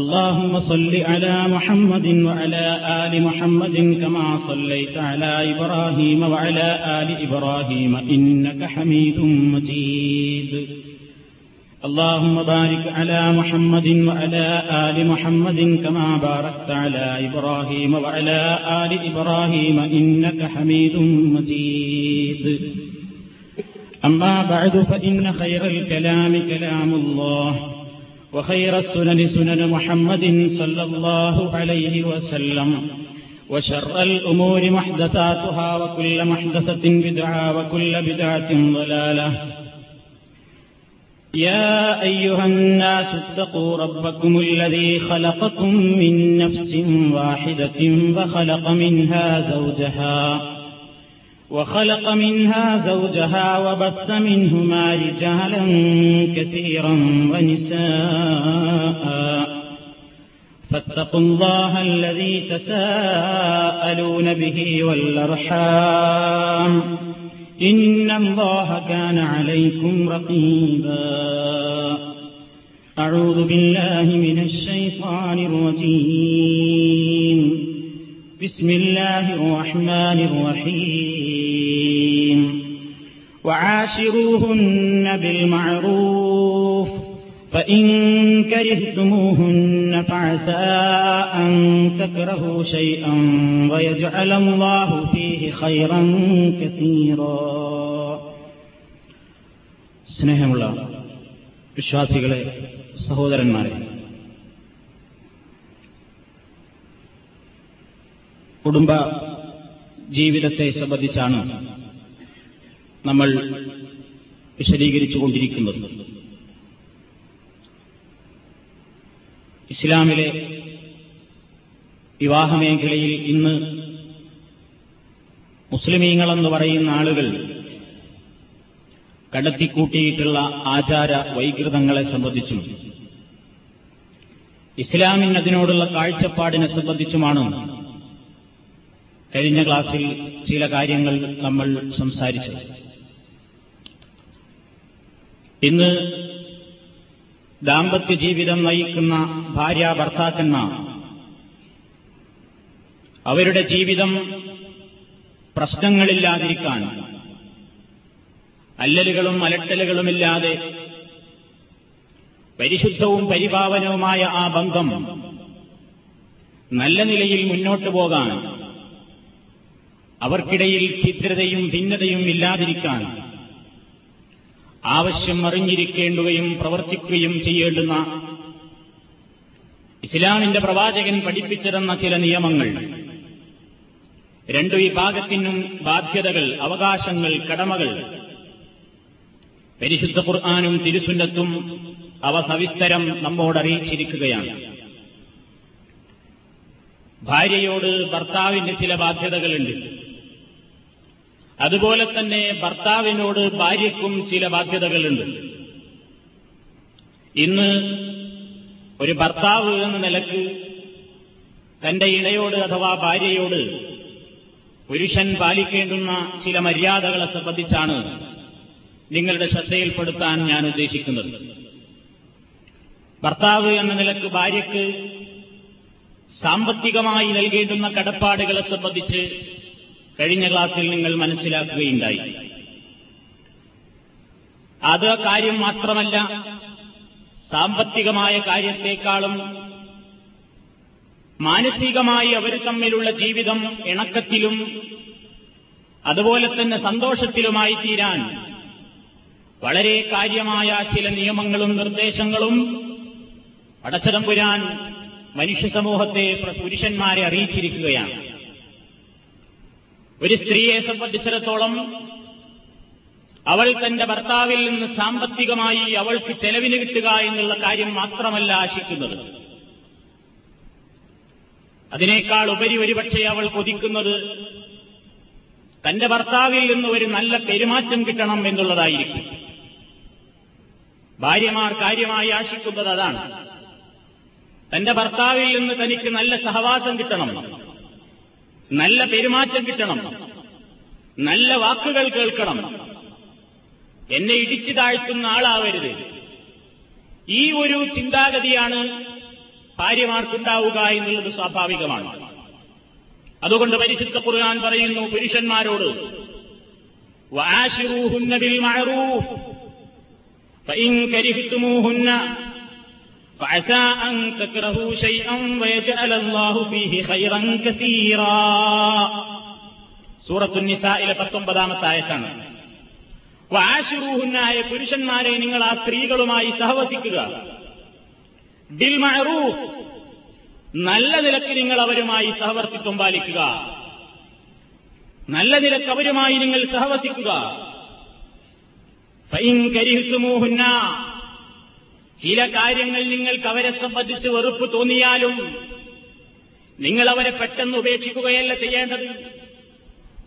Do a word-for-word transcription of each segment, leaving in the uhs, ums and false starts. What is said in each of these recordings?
اللهم صل على محمد وعلى آل محمد كما صليت على إبراهيم وعلى آل إبراهيم إنك حميد مجيد اللهم بارك على محمد وعلى آل محمد كما باركت على إبراهيم وعلى آل إبراهيم إنك حميد مجيد أما بعد فإن خير الكلام كلام الله وخير السنن سنن محمد صلى الله عليه وسلم وشر الأمور محدثاتها وكل محدثة بدعة وكل بدعة ضلالة يا أيها الناس اتقوا ربكم الذي خلقكم من نفس واحدة وخلق منها زوجها وخلق منها زوجها وبث منهما رجالا كثيرا ونساء فاتقوا الله الذي تساءلون به والأرحام إن الله كان عليكم رقيبا أعوذ بالله من الشيطان الرجيم بسم الله الرحمن الرحيم وعاشروهن بالمعروف فإن كرهتموهن فعسى أن تكرهوا شيئا ويجعل الله فيه خيرا كثيرا സ്നേഹം ഉള്ള വിശ്വാസികളെ, സഹോദരന്മാരെ, കുടുംബ ജീവിതത്തെ സംബന്ധിച്ചാണ് നമ്മൾ വിശദീകരിച്ചുകൊണ്ടിരിക്കുന്നത്. ഇസ്ലാമിലെ വിവാഹമേഖലയിൽ ഇന്ന് മുസ്ലിമീങ്ങളെന്ന് പറയുന്ന ആളുകൾ കടത്തിക്കൂട്ടിയിട്ടുള്ള ആചാര വൈകൃതങ്ങളെ സംബന്ധിച്ചും ഇസ്ലാമിന് അതിനോടുള്ള കാഴ്ചപ്പാടിനെ സംബന്ധിച്ചുമാണ് കഴിഞ്ഞ ക്ലാസ്സിൽ ചില കാര്യങ്ങൾ നമ്മൾ സംസാരിച്ചു. ഇന്ന് ദാമ്പത്യ ജീവിതം നയിക്കുന്ന ഭാര്യ ഭർത്താക്കന്മാർ അവരുടെ ജീവിതം പ്രശ്നങ്ങളില്ലാതിരിക്കാൻ, അല്ലലുകളും അലട്ടലുകളുമില്ലാതെ പരിശുദ്ധവും പരിപാവനവുമായ ആ ബന്ധം നല്ല നിലയിൽ മുന്നോട്ടു പോകാൻ, അവർക്കിടയിൽ ഛിദ്രതയും ഭിന്നതയും ഇല്ലാതിരിക്കാൻ ആവശ്യം അറിഞ്ഞിരിക്കേണ്ടുകയും പ്രവർത്തിക്കുകയും ചെയ്യേണ്ടുന്ന ഇസ്ലാമിന്റെ പ്രവാചകൻ പഠിപ്പിച്ചിരുന്ന ചില നിയമങ്ങൾ, രണ്ടു വിഭാഗത്തിനും ബാധ്യതകൾ, അവകാശങ്ങൾ, കടമകൾ പരിശുദ്ധ ഖുർആനും തിരുസുന്നത്തും അവ സവിസ്തരം നമ്മോടറിയിച്ചിരിക്കുകയാണ്. ഭാര്യയോട് ഭർത്താവിന്റെ ചില ബാധ്യതകളുണ്ട്, അതുപോലെ തന്നെ ഭർത്താവിനോട് ഭാര്യയ്ക്കും ചില ബാധ്യതകളുണ്ട്. ഇന്ന് ഒരു ഭർത്താവ് എന്ന നിലക്ക് തന്റെ ഇണയോട് അഥവാ ഭാര്യയോട് പുരുഷൻ പാലിക്കേണ്ടുന്ന ചില മര്യാദകളെ സംബന്ധിച്ചാണ് നിങ്ങളുടെ ശ്രദ്ധയിൽപ്പെടുത്താൻ ഞാൻ ഉദ്ദേശിക്കുന്നത്. ഭർത്താവ് എന്ന നിലക്ക് ഭാര്യയ്ക്ക് സാമ്പത്തികമായി നൽകേണ്ടുന്ന കടപ്പാടുകളെ സംബന്ധിച്ച് കഴിഞ്ഞ ക്ലാസ്സിൽ നിങ്ങൾ മനസ്സിലാക്കുകയുണ്ടായി. അത് കാര്യം മാത്രമല്ല, സാമ്പത്തികമായ കാര്യത്തെക്കാളും മാനസികമായി അവർ തമ്മിലുള്ള ജീവിതം ഇണക്കത്തിലും അതുപോലെ തന്നെ സന്തോഷത്തിലുമായി തീരാൻ വളരെ കാര്യമായ ചില നിയമങ്ങളും നിർദ്ദേശങ്ങളും പടച്ചതമ്പുരാൻ മനുഷ്യ സമൂഹത്തെ, പുരുഷന്മാരെ അറിയിച്ചിരിക്കുകയാണ്. ഒരു സ്ത്രീയെ സംബന്ധിച്ചിടത്തോളം അവൾ തന്റെ ഭർത്താവിൽ നിന്ന് സാമ്പത്തികമായി അവൾക്ക് ചെലവിന് കിട്ടുക എന്നുള്ള കാര്യം മാത്രമല്ല ആശിക്കുന്നത്. അതിനേക്കാൾ ഉപരി ഒരുപക്ഷെ അവൾ കൊതിക്കുന്നത് തന്റെ ഭർത്താവിൽ നിന്ന് ഒരു നല്ല പെരുമാറ്റം കിട്ടണം എന്നുള്ളതായിരിക്കും. ഭാര്യമാർ കാര്യമായി ആശിക്കുന്നത് അതാണ്. തന്റെ ഭർത്താവിൽ നിന്ന് തനിക്ക് നല്ല സഹവാസം കിട്ടണം, നല്ല പെരുമാറ്റം കിട്ടണം, നല്ല വാക്കുകൾ കേൾക്കണം, എന്നെ ഇടിച്ചു താഴ്ത്തുന്ന ആളാവരുത്. ഈ ഒരു ചിന്താഗതിയാണ് ഭാര്യമാർക്കുണ്ടാവുക എന്നുള്ളത് സ്വാഭാവികമാണ്. അതുകൊണ്ട് പരിശുദ്ധ ഖുർആൻ പറയുന്നു പുരുഷന്മാരോട്, വആശിറൂഹുന്ന ബിൽ മഅറൂഫ് ഫഇൻ കരിഹ്തുമൂഹുന്ന ഫഅസാ അൻ തക്റഹൂ ശൈഅൻ വയജഅലല്ലാഹു ഫീഹി ഖൈറൻ കസീറാ. സൂറത്തുൻ നിസാഇലെ പത്തൊമ്പതാമത്തെ ആയത്താണ്. വആശിറൂഹുന്നായ പുരുഷന്മാരെ നിങ്ങൾ ആ സ്ത്രീകളുമായി സഹവസിക്കുക. ബിൽ മഅറൂഫ്, നല്ല നിലക്ക് നിങ്ങൾ അവരുമായി സഹവർത്തിത്വം പാലിക്കുക, നല്ല നിലക്ക് അവരുമായി നിങ്ങൾ സഹവസിക്കുക. ഫഇൻ കരിഹ്തുമൂഹുന്ന, ചില കാര്യങ്ങൾ നിങ്ങൾക്ക് അവരെ സംബന്ധിച്ച് വെറുപ്പ് തോന്നിയാലും നിങ്ങൾ അവരെ പെട്ടെന്ന് ഉപേക്ഷിക്കുകയല്ല ചെയ്യേണ്ടത്.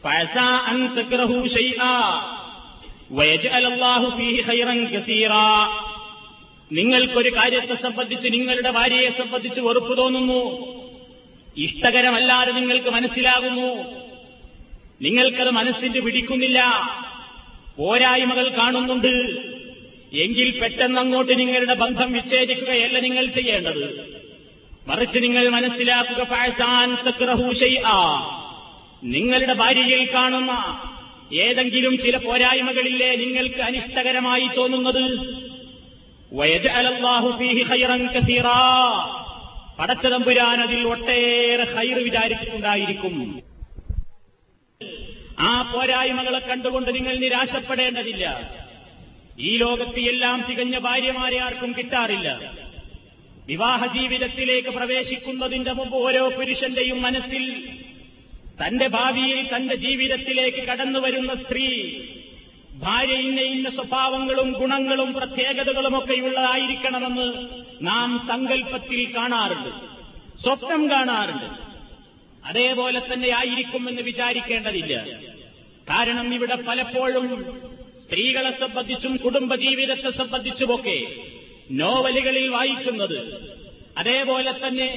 ഫഅസാ അൻ തക്റഹൂ ശൈഅ വയജഅലല്ലാഹു ഫീഹി ഖൈറൻ കസീറാ. നിങ്ങൾക്കൊരു കാര്യത്തെ സംബന്ധിച്ച്, നിങ്ങളുടെ ഭാര്യയെ സംബന്ധിച്ച് വെറുപ്പ് തോന്നുന്നു, ഇഷ്ടകരമല്ലാതെ നിങ്ങൾക്ക് മനസ്സിലാകുന്നു, നിങ്ങൾക്കത് മനസ്സിന് പിടിക്കുന്നില്ല, പോരായ്മകൾ കാണുന്നുണ്ട് എങ്കിൽ പെട്ടെന്നങ്ങോട്ട് നിങ്ങളുടെ ബന്ധം വിച്ഛേദിക്കുകയല്ല നിങ്ങൾ ചെയ്യേണ്ടത്. മറിച്ച് നിങ്ങൾ മനസ്സിലാക്കുക, ഫഅസാൻ തക്റഹൂ ശൈആ, നിങ്ങളുടെ ഭാര്യയിൽ കാണുന്ന ഏതെങ്കിലും ചില പോരായ്മകളില്ലേ നിങ്ങൾക്ക് അനിഷ്ടകരമായി തോന്നുന്നത്, വയജഅലല്ലാഹു ഫീഹി ഖൈറൻ കസീറാ, പടച്ചതമ്പുരാൻ അതിൽ ഒട്ടേറെ ഖൈർ വിചാരിച്ചിട്ടുണ്ടായിരിക്കും. ആ പോരായ്മകളെ കണ്ടുകൊണ്ട് നിങ്ങൾ നിരാശപ്പെടേണ്ടതില്ല. ഈ ലോകത്ത് എല്ലാം തികഞ്ഞ ഭാര്യമാരെ ആർക്കും കിട്ടാറില്ല. വിവാഹ ജീവിതത്തിലേക്ക് പ്രവേശിക്കുന്നതിന്റെ മുമ്പ് ഓരോ പുരുഷന്റെയും മനസ്സിൽ തന്റെ ഭാവിയിൽ തന്റെ ജീവിതത്തിലേക്ക് കടന്നുവരുന്ന സ്ത്രീ ഭാര്യ ഇന്ന ഇന്ന സ്വഭാവങ്ങളും ഗുണങ്ങളും പ്രത്യേകതകളുമൊക്കെയുള്ളതായിരിക്കണമെന്ന് നാം സങ്കല്പത്തിൽ കാണാറുണ്ട്, സ്വപ്നം കാണാറുണ്ട്. അതേപോലെ തന്നെ ആയിരിക്കുമെന്ന് വിചാരിക്കേണ്ടതില്ല. കാരണം ഇവിടെ പലപ്പോഴും സ്ത്രീകളെ സംബന്ധിച്ചും കുടുംബജീവിതത്തെ സംബന്ധിച്ചുമൊക്കെ നോവലുകളിൽ വായിക്കുന്നത്, അതേപോലെ തന്നെ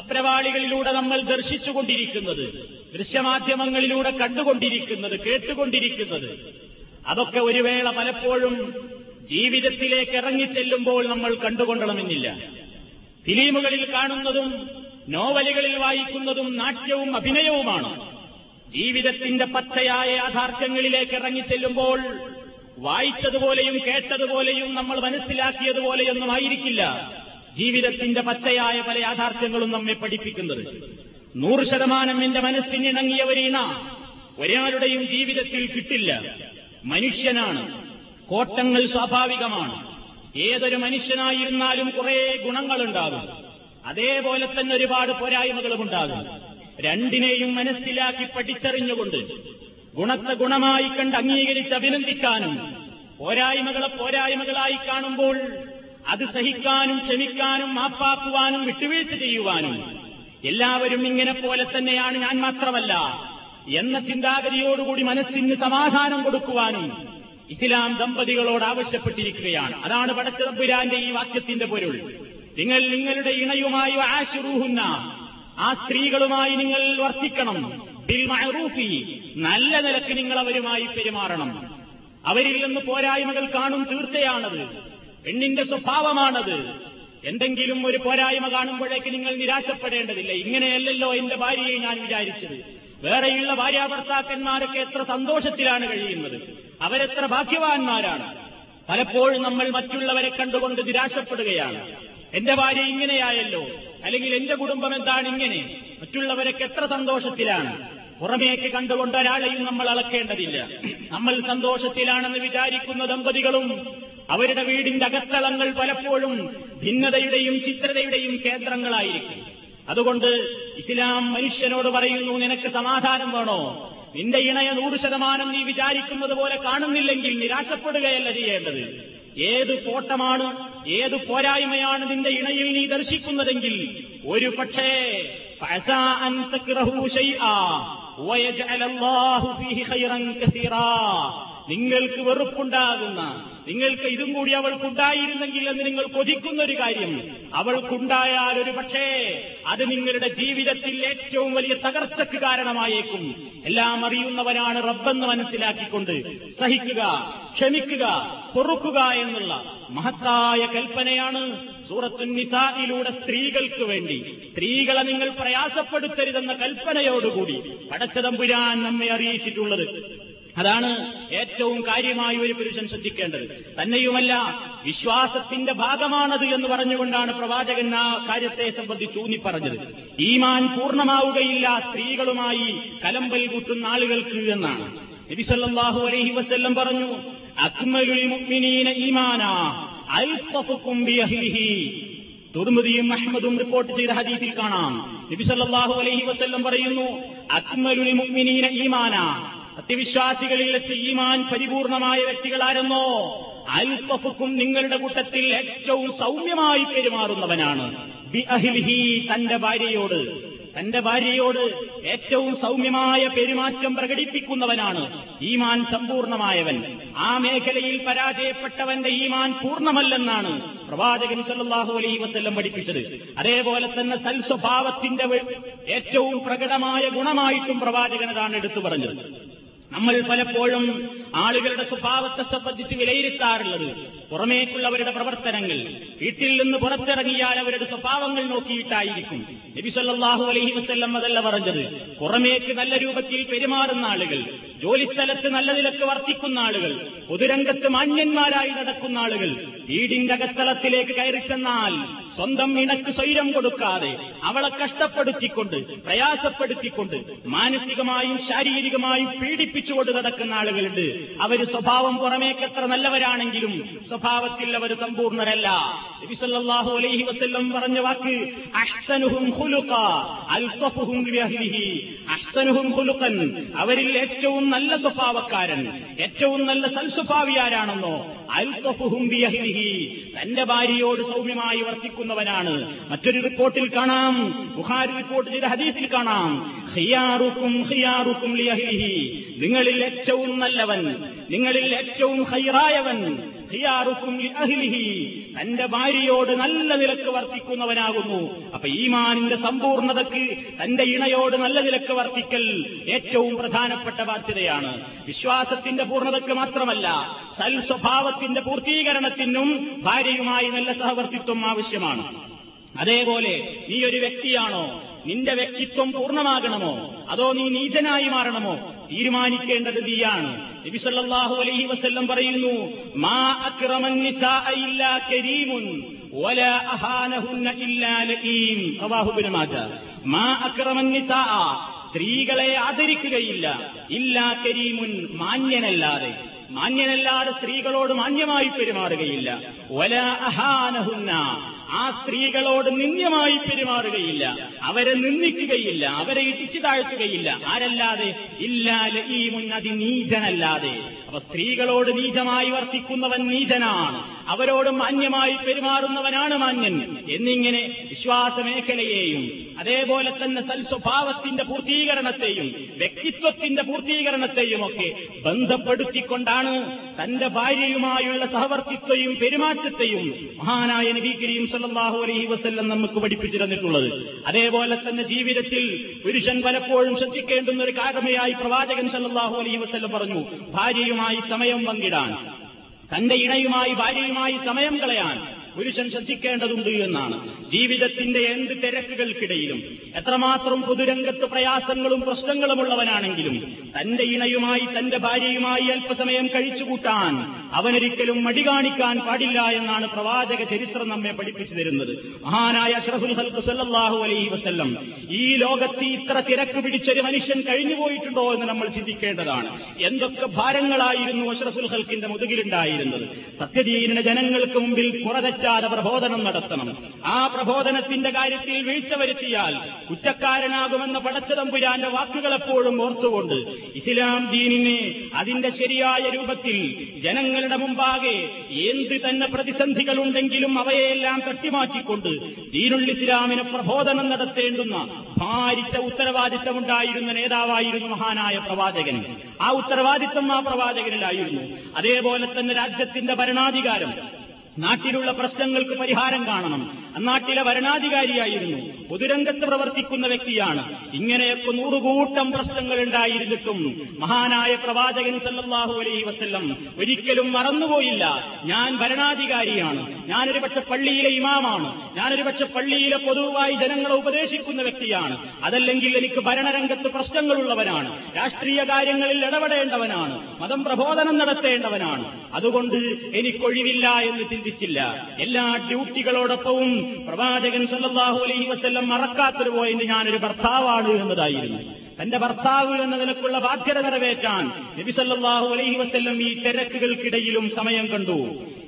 അപ്രവാളികളിലൂടെ നമ്മൾ ദർശിച്ചുകൊണ്ടിരിക്കുന്നത്, ദൃശ്യമാധ്യമങ്ങളിലൂടെ കണ്ടുകൊണ്ടിരിക്കുന്നത്, കേട്ടുകൊണ്ടിരിക്കുന്നത്, അതൊക്കെ ഒരു വേള പലപ്പോഴും ജീവിതത്തിലേക്ക് ഇറങ്ങിച്ചെല്ലുമ്പോൾ നമ്മൾ കണ്ടുകൊള്ളണമെന്നില്ല. ഫിലിമുകളിൽ കാണുന്നതും നോവലുകളിൽ വായിക്കുന്നതും നാട്യവും അഭിനയവുമാണ്. ജീവിതത്തിന്റെ പച്ചയായ യാഥാർത്ഥ്യങ്ങളിലേക്ക് ഇറങ്ങിച്ചെല്ലുമ്പോൾ വായിച്ചതുപോലെയും കേട്ടതുപോലെയും നമ്മൾ മനസ്സിലാക്കിയതുപോലെയൊന്നും ആയിരിക്കില്ല ജീവിതത്തിന്റെ പച്ചയായ പല യാഥാർത്ഥ്യങ്ങളും നമ്മെ പഠിപ്പിക്കുന്നത്. നൂറ് ശതമാനം എന്റെ മനസ്സിനിണങ്ങിയ ഒരിണ ഒരാളുടെയും ജീവിതത്തിൽ കിട്ടില്ല. മനുഷ്യനാണ്, കോട്ടങ്ങൾ സ്വാഭാവികമാണ്. ഏതൊരു മനുഷ്യനായിരുന്നാലും കുറേ ഗുണങ്ങളുണ്ടാകും, അതേപോലെ തന്നെ ഒരുപാട് പോരായ്മകളുമുണ്ടാകും. രണ്ടിനെയും മനസ്സിലാക്കി പഠിച്ചറിഞ്ഞുകൊണ്ട് ഗുണത്തെ ഗുണമായി കണ്ട് അംഗീകരിച്ച് അഭിനന്ദിക്കാനും പോരായ്മകളെ പോരായ്മകളായി കാണുമ്പോൾ അത് സഹിക്കാനും ക്ഷമിക്കാനും മാപ്പാക്കുവാനും വിട്ടുവീഴ്ച ചെയ്യുവാനും എല്ലാവരും ഇങ്ങനെ പോലെ തന്നെയാണ്, ഞാൻ മാത്രമല്ല എന്ന ചിന്താഗതിയോടുകൂടി മനസ്സിന് സമാധാനം കൊടുക്കുവാനും ഇസ്ലാം ദമ്പതികളോട് ആവശ്യപ്പെട്ടിരിക്കുകയാണ്. അതാണ് പടച്ച റബ്ബിന്റെ ഈ വാക്യത്തിന്റെ പൊരുൾ. നിങ്ങൾ നിങ്ങളുടെ ഇണയുമായി ആശിറൂഹുന്ന, ആ സ്ത്രീകളുമായി നിങ്ങൾ വർത്തിക്കണം, ബിൽ മഅറൂഫി, നല്ല നിലക്ക് നിങ്ങൾ അവരുമായി പെരുമാറണം. അവരിൽ നിന്ന് പോരായ്മകൾ കാണും, തീർച്ചയാണത്, പെണ്ണിന്റെ സ്വഭാവമാണത്. എന്തെങ്കിലും ഒരു പോരായ്മ കാണുമ്പോഴേക്ക് നിങ്ങൾ നിരാശപ്പെടേണ്ടതില്ല. ഇങ്ങനെയല്ലല്ലോ എന്റെ ഭാര്യയെ ഞാൻ വിചാരിച്ചത്. വേറെയുള്ള ഭാര്യാഭർത്താക്കന്മാരൊക്കെ എത്ര സന്തോഷത്തിലാണ് കഴിയുന്നത്, അവരെത്ര ഭാഗ്യവാന്മാരാണ്. പലപ്പോഴും നമ്മൾ മറ്റുള്ളവരെ കണ്ടുകൊണ്ട് നിരാശപ്പെടുകയാണ്. എന്റെ ഭാര്യ ഇങ്ങനെയായല്ലോ, അല്ലെങ്കിൽ എന്റെ കുടുംബം എന്താണ് ഇങ്ങനെ, മറ്റുള്ളവരൊക്കെ എത്ര സന്തോഷത്തിലാണ്. പുറമേക്ക് കണ്ടുകൊണ്ട് ഒരാളെയും നമ്മൾ അളക്കേണ്ടതില്ല. നമ്മൾ സന്തോഷത്തിലാണെന്ന് വിചാരിക്കുന്ന ദമ്പതികളും അവരുടെ വീടിന്റെ അകത്തളങ്ങൾ പലപ്പോഴും ഭിന്നതയുടെയും ചിത്രതയുടെയും കേന്ദ്രങ്ങളായിരിക്കും. അതുകൊണ്ട് ഇസ്ലാം മനുഷ്യനോട് പറയുന്നു, നിനക്ക് സമാധാനം വേണോ, നിന്റെ ഇണയെ നൂറ് ശതമാനം നീ വിചാരിക്കുന്നത് പോലെ കാണുന്നില്ലെങ്കിൽ നിരാശപ്പെടുകയല്ല ചെയ്യേണ്ടത്. ഏത് കോട്ടമാണ്, ഏത് പോരായ്മയാണ് നിന്റെ ഇണയിൽ നീ ദർശിക്കുന്നതെങ്കിൽ ഒരു പക്ഷേ നിങ്ങൾക്ക് വെറുപ്പുണ്ടാകുന്ന, നിങ്ങൾക്ക് ഇതും കൂടി അവൾക്കുണ്ടായിരുന്നെങ്കിൽ എന്ന് നിങ്ങൾ കൊതിക്കുന്ന ഒരു കാര്യം അവൾക്കുണ്ടായാൽ ഒരു പക്ഷേ അത് നിങ്ങളുടെ ജീവിതത്തിൽ ഏറ്റവും വലിയ തകർച്ചയ്ക്ക് കാരണമായേക്കും. എല്ലാം അറിയുന്നവനാണ് റബ്ബെന്ന് മനസ്സിലാക്കിക്കൊണ്ട് സഹിക്കുക, ക്ഷമിക്കുക, പൊറുക്കുക എന്നുള്ള മഹത്തായ കൽപ്പനയാണ് സൂറത്തുൻ നിസാഇലൂടെ സ്ത്രീകൾക്ക് വേണ്ടി, സ്ത്രീകളെ നിങ്ങൾ പ്രയാസപ്പെടുത്തരുതെന്ന കൽപ്പനയോടുകൂടി പടച്ച തമ്പുരാൻ നമ്മെ അറിയിച്ചിട്ടുള്ളത്. അതാണ് ഏറ്റവും കാര്യമായി ഒരു പുരുഷൻ ശ്രദ്ധിക്കേണ്ടത്. തന്നെയുമല്ല, വിശ്വാസത്തിന്റെ ഭാഗമാണത് എന്ന് പറഞ്ഞുകൊണ്ടാണ് പ്രവാചകൻ ആ കാര്യത്തെ സംബന്ധിച്ച് ഊന്നിപ്പറഞ്ഞത്. ഈമാൻ പൂർണ്ണമാവുകയില്ല സ്ത്രീകളുമായി കലമ്പൽ കൂട്ടുന്ന ആളുകൾക്ക് എന്നാണ്. നബി സല്ലല്ലാഹു അലൈഹി വസല്ലം പറഞ്ഞു, അക്മലുൽ മുഅ്മിനീന ഈമാനാ അൽതഫുകും ബിഅഹ്ലിഹി. തുർമുദിയും അഹ്മദും റിപ്പോർട്ട് ചെയ്ത ഹദീസിൽ കാണാം, നബി സല്ലല്ലാഹു അലൈഹി വസല്ലം പറയുന്നു, അക്മലുൽ മുഅ്മിനീന ഈമാനാ, സത്യവിശ്വാസികളിൽ വെച്ച് ഈമാൻ പരിപൂർണമായ വ്യക്തികളാരെന്നോ അൽതഫുക്കും നിങ്ങളുടെ കൂട്ടത്തിൽ ഏറ്റവും സൗമ്യമായി പെരുമാറുന്നവനാണ്. ബിഅഹ്ലിഹി, തന്റെ ഭാര്യയോട്, തന്റെ ഭാര്യയോട് ഏറ്റവും സൗമ്യമായ പെരുമാറ്റം പ്രകടിപ്പിക്കുന്നവനാണ് ഈമാൻ സമ്പൂർണമായവൻ. ആ മേഖലയിൽ പരാജയപ്പെട്ടവന്റെ ഈമാൻ പൂർണ്ണമല്ലെന്നാണ് പ്രവാചകൻ സല്ലല്ലാഹു അലൈഹി വസല്ലം പഠിപ്പിച്ചത്. അതേപോലെ തന്നെ സൽസ്വഭാവത്തിന്റെ ഏറ്റവും പ്രകടമായ ഗുണമായിട്ടും പ്രവാചകൻ അതാണ് എടുത്തു പറഞ്ഞത്. നമ്മൾ പലപ്പോഴും ആളുകളുടെ സ്വഭാവത്തെ സംബന്ധിച്ച് വിലയിരുത്താറുള്ളത് പുറമേക്കുള്ളവരുടെ പ്രവർത്തനങ്ങൾ, വീട്ടിൽ നിന്ന് പുറത്തിറങ്ങിയാൽ അവരുടെ സ്വഭാവങ്ങൾ നോക്കിയിട്ടായിരിക്കും. നബി സല്ലല്ലാഹു അലൈഹി വസല്ലം അതല്ല പറഞ്ഞത്. പുറമേക്ക് നല്ല രൂപത്തിൽ പെരുമാറുന്ന ആളുകൾ, ജോലിസ്ഥലത്ത് നല്ല നിലക്ക് വർത്തിക്കുന്ന ആളുകൾ, പൊതുരംഗത്ത് മാന്യന്മാരായി നടക്കുന്ന ആളുകൾ വീടിന്റെ അകത്തളത്തിലേക്ക് കയറിച്ചെന്നാൽ സ്വന്തം ഇണക്ക് സ്വൈരം കൊടുക്കാതെ അവളെ കഷ്ടപ്പെടുത്തിക്കൊണ്ട്, പ്രയാസപ്പെടുത്തിക്കൊണ്ട്, മാനസികമായും ശാരീരികമായും പീഡിപ്പിച്ചുകൊണ്ട് നടക്കുന്ന ആളുകളുണ്ട്. അവർ സ്വഭാവം പുറമേക്ക് എത്ര നല്ലവരാണെങ്കിലും സ്വഭാവത്തിൽ അവർ സമ്പൂർണ്ണരല്ല. നബി സല്ലല്ലാഹു അലൈഹി വസല്ലം പറഞ്ഞ വാക്ക് അഹ്സനുഹും ഖുലുഖാ അൽതഫുഹും ബിഅഹ്ലിഹി. അഹ്സനുഹും ഖുലുഖൻ, അവരിൽ ഏറ്റവും നല്ല സ്വഭാവക്കാരൻ, ഏറ്റവും നല്ല സൽസ്വഭാവിയാരാണെന്നോ അൽതഫുഹും ബിഅഹ്ലിഹി, തന്റെ ഭാര്യയോട് സൗമ്യമായി വർത്തിക്കുന്നവനാണ്. മറ്റൊരു റിപ്പോർട്ടിൽ കാണാം, ബുഖാരി റിപ്പോർട്ട് ചെയ്ത ഹദീസിൽ കാണാം, ഖിയാറുക്കും ഖിയാറുക്കും ലിഅഹ്ലിഹി, നിങ്ങളിൽ ഏറ്റവും നല്ലവൻ, നിങ്ങളിൽ ഏറ്റവും ഖൈറായവൻ ഖിയാറുക്കും ലിഅഹ്ലിഹി, തന്റെ ഭാര്യയോട് നല്ല നിലക്ക് വർത്തിക്കുന്നവനാകുന്നു. അപ്പൊ ഈമാനിന്റെ സമ്പൂർണ്ണതയ്ക്ക് തന്റെ ഇണയോട് നല്ല നിലക്ക് വർത്തിക്കൽ ഏറ്റവും പ്രധാനപ്പെട്ട ബാധ്യതയാണ്. വിശ്വാസത്തിന്റെ പൂർണ്ണതയ്ക്ക് മാത്രമല്ല, സൽ സ്വഭാവത്തിന്റെ പൂർത്തീകരണത്തിനും ഭാര്യയുമായി നല്ല സഹവർത്തിത്വം ആവശ്യമാണ്. അതേപോലെ നീ ഒരു വ്യക്തിയാണോ, നിന്റെ വ്യക്തിത്വം പൂർണ്ണമാകണമോ അതോ നീ നീചനായി മാറണമോ തീരുമാനിക്കേണ്ടത് നീയാണ്. നബി സല്ലല്ലാഹു അലൈഹി വസല്ലം പറയുന്നു, മാ അക്റമൻ നിസാഅ ഇല്ലാ കരീമുൻ വലാ അഹാനഹുന്ന ഇല്ലാ ലഈം. റവാഹു ഇബ്നു മാജ. മാ അക്റമൻ നിസാഅ, സ്ത്രീകളെ ആദരിക്കുകയില്ല ഇല്ലാ കരീമുൻ, മാന്യനല്ലാതെ, മാന്യനല്ലാതെ സ്ത്രീകളോട് മാന്യമായി പെരുമാറുകയില്ല. വലാ അഹാനഹുന്ന, ആ സ്ത്രീകളോട് നിന്ദ്യമായി പെരുമാറുകയില്ല, അവരെ നിന്ദിക്കുകയില്ല, അവരെ ഇടിച്ചു താഴ്ത്തുകയില്ല. ആരല്ലാതെ? ഇല്ലാ ലഈമുൻ, നീചനല്ലാതെ. അപ്പൊ സ്ത്രീകളോട് നീചമായി വർത്തിക്കുന്നവൻ നീചനാണ്, അവരോട് മാന്യമായി പെരുമാറുന്നവനാണ് മാന്യൻ എന്നിങ്ങനെ വിശ്വാസ മേഖലയെയും അതേപോലെ തന്നെ സൽസ്വഭാവത്തിന്റെ പൂർത്തീകരണത്തെയും വ്യക്തിത്വത്തിന്റെ പൂർത്തീകരണത്തെയും ഒക്കെ ബന്ധപ്പെടുത്തിക്കൊണ്ടാണ് തന്റെ ഭാര്യയുമായുള്ള സഹവർത്തിത്വയും പെരുമാറ്റത്തെയും മഹാനായ നബി കരീം സല്ലല്ലാഹു അലൈഹി വസല്ലം നമുക്ക് പഠിപ്പിച്ചു തന്നിട്ടുള്ളത്. അതേപോലെ തന്നെ ജീവിതത്തിൽ പുരുഷൻ പലപ്പോഴും ശ്രദ്ധിക്കേണ്ടുന്ന ഒരു കാരണമായി പ്രവാചകൻ സല്ലല്ലാഹു അലൈഹി വസല്ലം പറഞ്ഞു, ഭാര്യയുമായി സമയം പങ്കിടാൻ, തന്റെ ഇണയുമായി ഭാര്യയുമായി സമയം കളയാൻ പുരുഷൻ ശ്രദ്ധിക്കേണ്ടതുണ്ട് എന്നാണ്. ജീവിതത്തിന്റെ എന്ത് തിരക്കുകൾക്കിടയിലും എത്രമാത്രം പൊതുരംഗത്ത് പ്രയാസങ്ങളും പ്രശ്നങ്ങളും ഉള്ളവനാണെങ്കിലും തന്റെ ഇണയുമായി തന്റെ ഭാര്യയുമായി അല്പസമയം കഴിച്ചുകൂട്ടാൻ അവനൊരിക്കലും മടി കാണിക്കാൻ പാടില്ല എന്നാണ് പ്രവാചക ചരിത്രം നമ്മെ പഠിപ്പിച്ചു തരുന്നത്. മഹാനായ അഷ്റഫുൽ ഖൽഖ് സല്ലല്ലാഹു അലൈഹി വസല്ലം ഈ ലോകത്ത് ഇത്ര തിരക്ക് പിടിച്ചൊരു മനുഷ്യൻ കഴിഞ്ഞുപോയിട്ടുണ്ടോ എന്ന് നമ്മൾ ചിന്തിക്കേണ്ടതാണ്. എന്തൊക്കെ ഭാരങ്ങളായിരുന്നു അഷ്റഫുൽ ഖൽഖിന്റെ മുതുകിലുണ്ടായിരുന്നത്. സത്യദീനിന്റെ ജനങ്ങൾക്ക് മുമ്പിൽ പുറതെറ്റ സദാചാര പ്രബോധനം നടത്തണം. ആ പ്രബോധനത്തിന്റെ കാര്യത്തിൽ വീഴ്ച വരുത്തിയാൽ കുറ്റക്കാരനാകുമെന്ന പടച്ചതമ്പുരാന്റെ വാക്കുകളെപ്പോഴും ഓർത്തുകൊണ്ട് ഇസ്ലാം ദീനിനെ അതിന്റെ ശരിയായ രൂപത്തിൽ ജനങ്ങളുടെ മുമ്പാകെ എന്ത് തന്നെ പ്രതിസന്ധികളുണ്ടെങ്കിലും അവയെല്ലാം തട്ടിമാറ്റിക്കൊണ്ട് ദീനുൽ ഇസ്ലാമിനെ പ്രബോധനം നടത്തേണ്ടുന്ന ഭാരിച്ച ഉത്തരവാദിത്തമുണ്ടായിരുന്ന നേതാവായിരുന്നു മഹാനായ പ്രവാചകൻ. ആ ഉത്തരവാദിത്തം ആ പ്രവാചകനിലായിരുന്നു. അതേപോലെ തന്നെ രാജ്യത്തിന്റെ ഭരണാധികാരം, നാട്ടിലുള്ള പ്രശ്നങ്ങൾക്ക് പരിഹാരം കാണണം. അന്നാട്ടിലെ ഭരണാധികാരിയായിരുന്നു, പൊതുരംഗത്ത് പ്രവർത്തിക്കുന്ന വ്യക്തിയാണ്. ഇങ്ങനെയൊക്കെ നൂറുകൂട്ടം പ്രശ്നങ്ങൾ ഉണ്ടായിരുന്നിട്ടും മഹാനായ പ്രവാചകൻ സല്ലല്ലാഹു അലൈഹി വസല്ലം ഒരിക്കലും മറന്നുപോയില്ല, ഞാൻ ഭരണാധികാരിയാണ്, ഞാനൊരു പക്ഷെ പള്ളിയിലെ ഇമാമാണ്, ഞാനൊരു പക്ഷെ പള്ളിയിലെ പൊതുവായി ജനങ്ങളെ ഉപദേശിക്കുന്ന വ്യക്തിയാണ്, അതല്ലെങ്കിൽ എനിക്ക് ഭരണരംഗത്ത് പ്രശ്നങ്ങളുള്ളവനാണ്, രാഷ്ട്രീയ കാര്യങ്ങളിൽ ഇടപെടേണ്ടവനാണ്, മതം പ്രബോധനം നടത്തേണ്ടവനാണ്, അതുകൊണ്ട് എനിക്കൊഴിവില്ല എന്ന് ചിന്തിച്ചില്ല. എല്ലാ ഡ്യൂട്ടികളോടൊപ്പവും പ്രവാചകൻ സല്ലല്ലാഹു അലൈഹി വസല്ലം മറക്കാത്തൊരു പോയിന്റ് ഞാനൊരു ഭർത്താവാണ് എന്നതായിരുന്നു. തന്റെ ഭർത്താവ് എന്ന നിലക്കുള്ള ബാധ്യത നിറവേറ്റാൻ നബി സല്ലല്ലാഹു അലൈഹി വസല്ലം ഈ തിരക്കുകൾക്കിടയിലും സമയം കണ്ടു.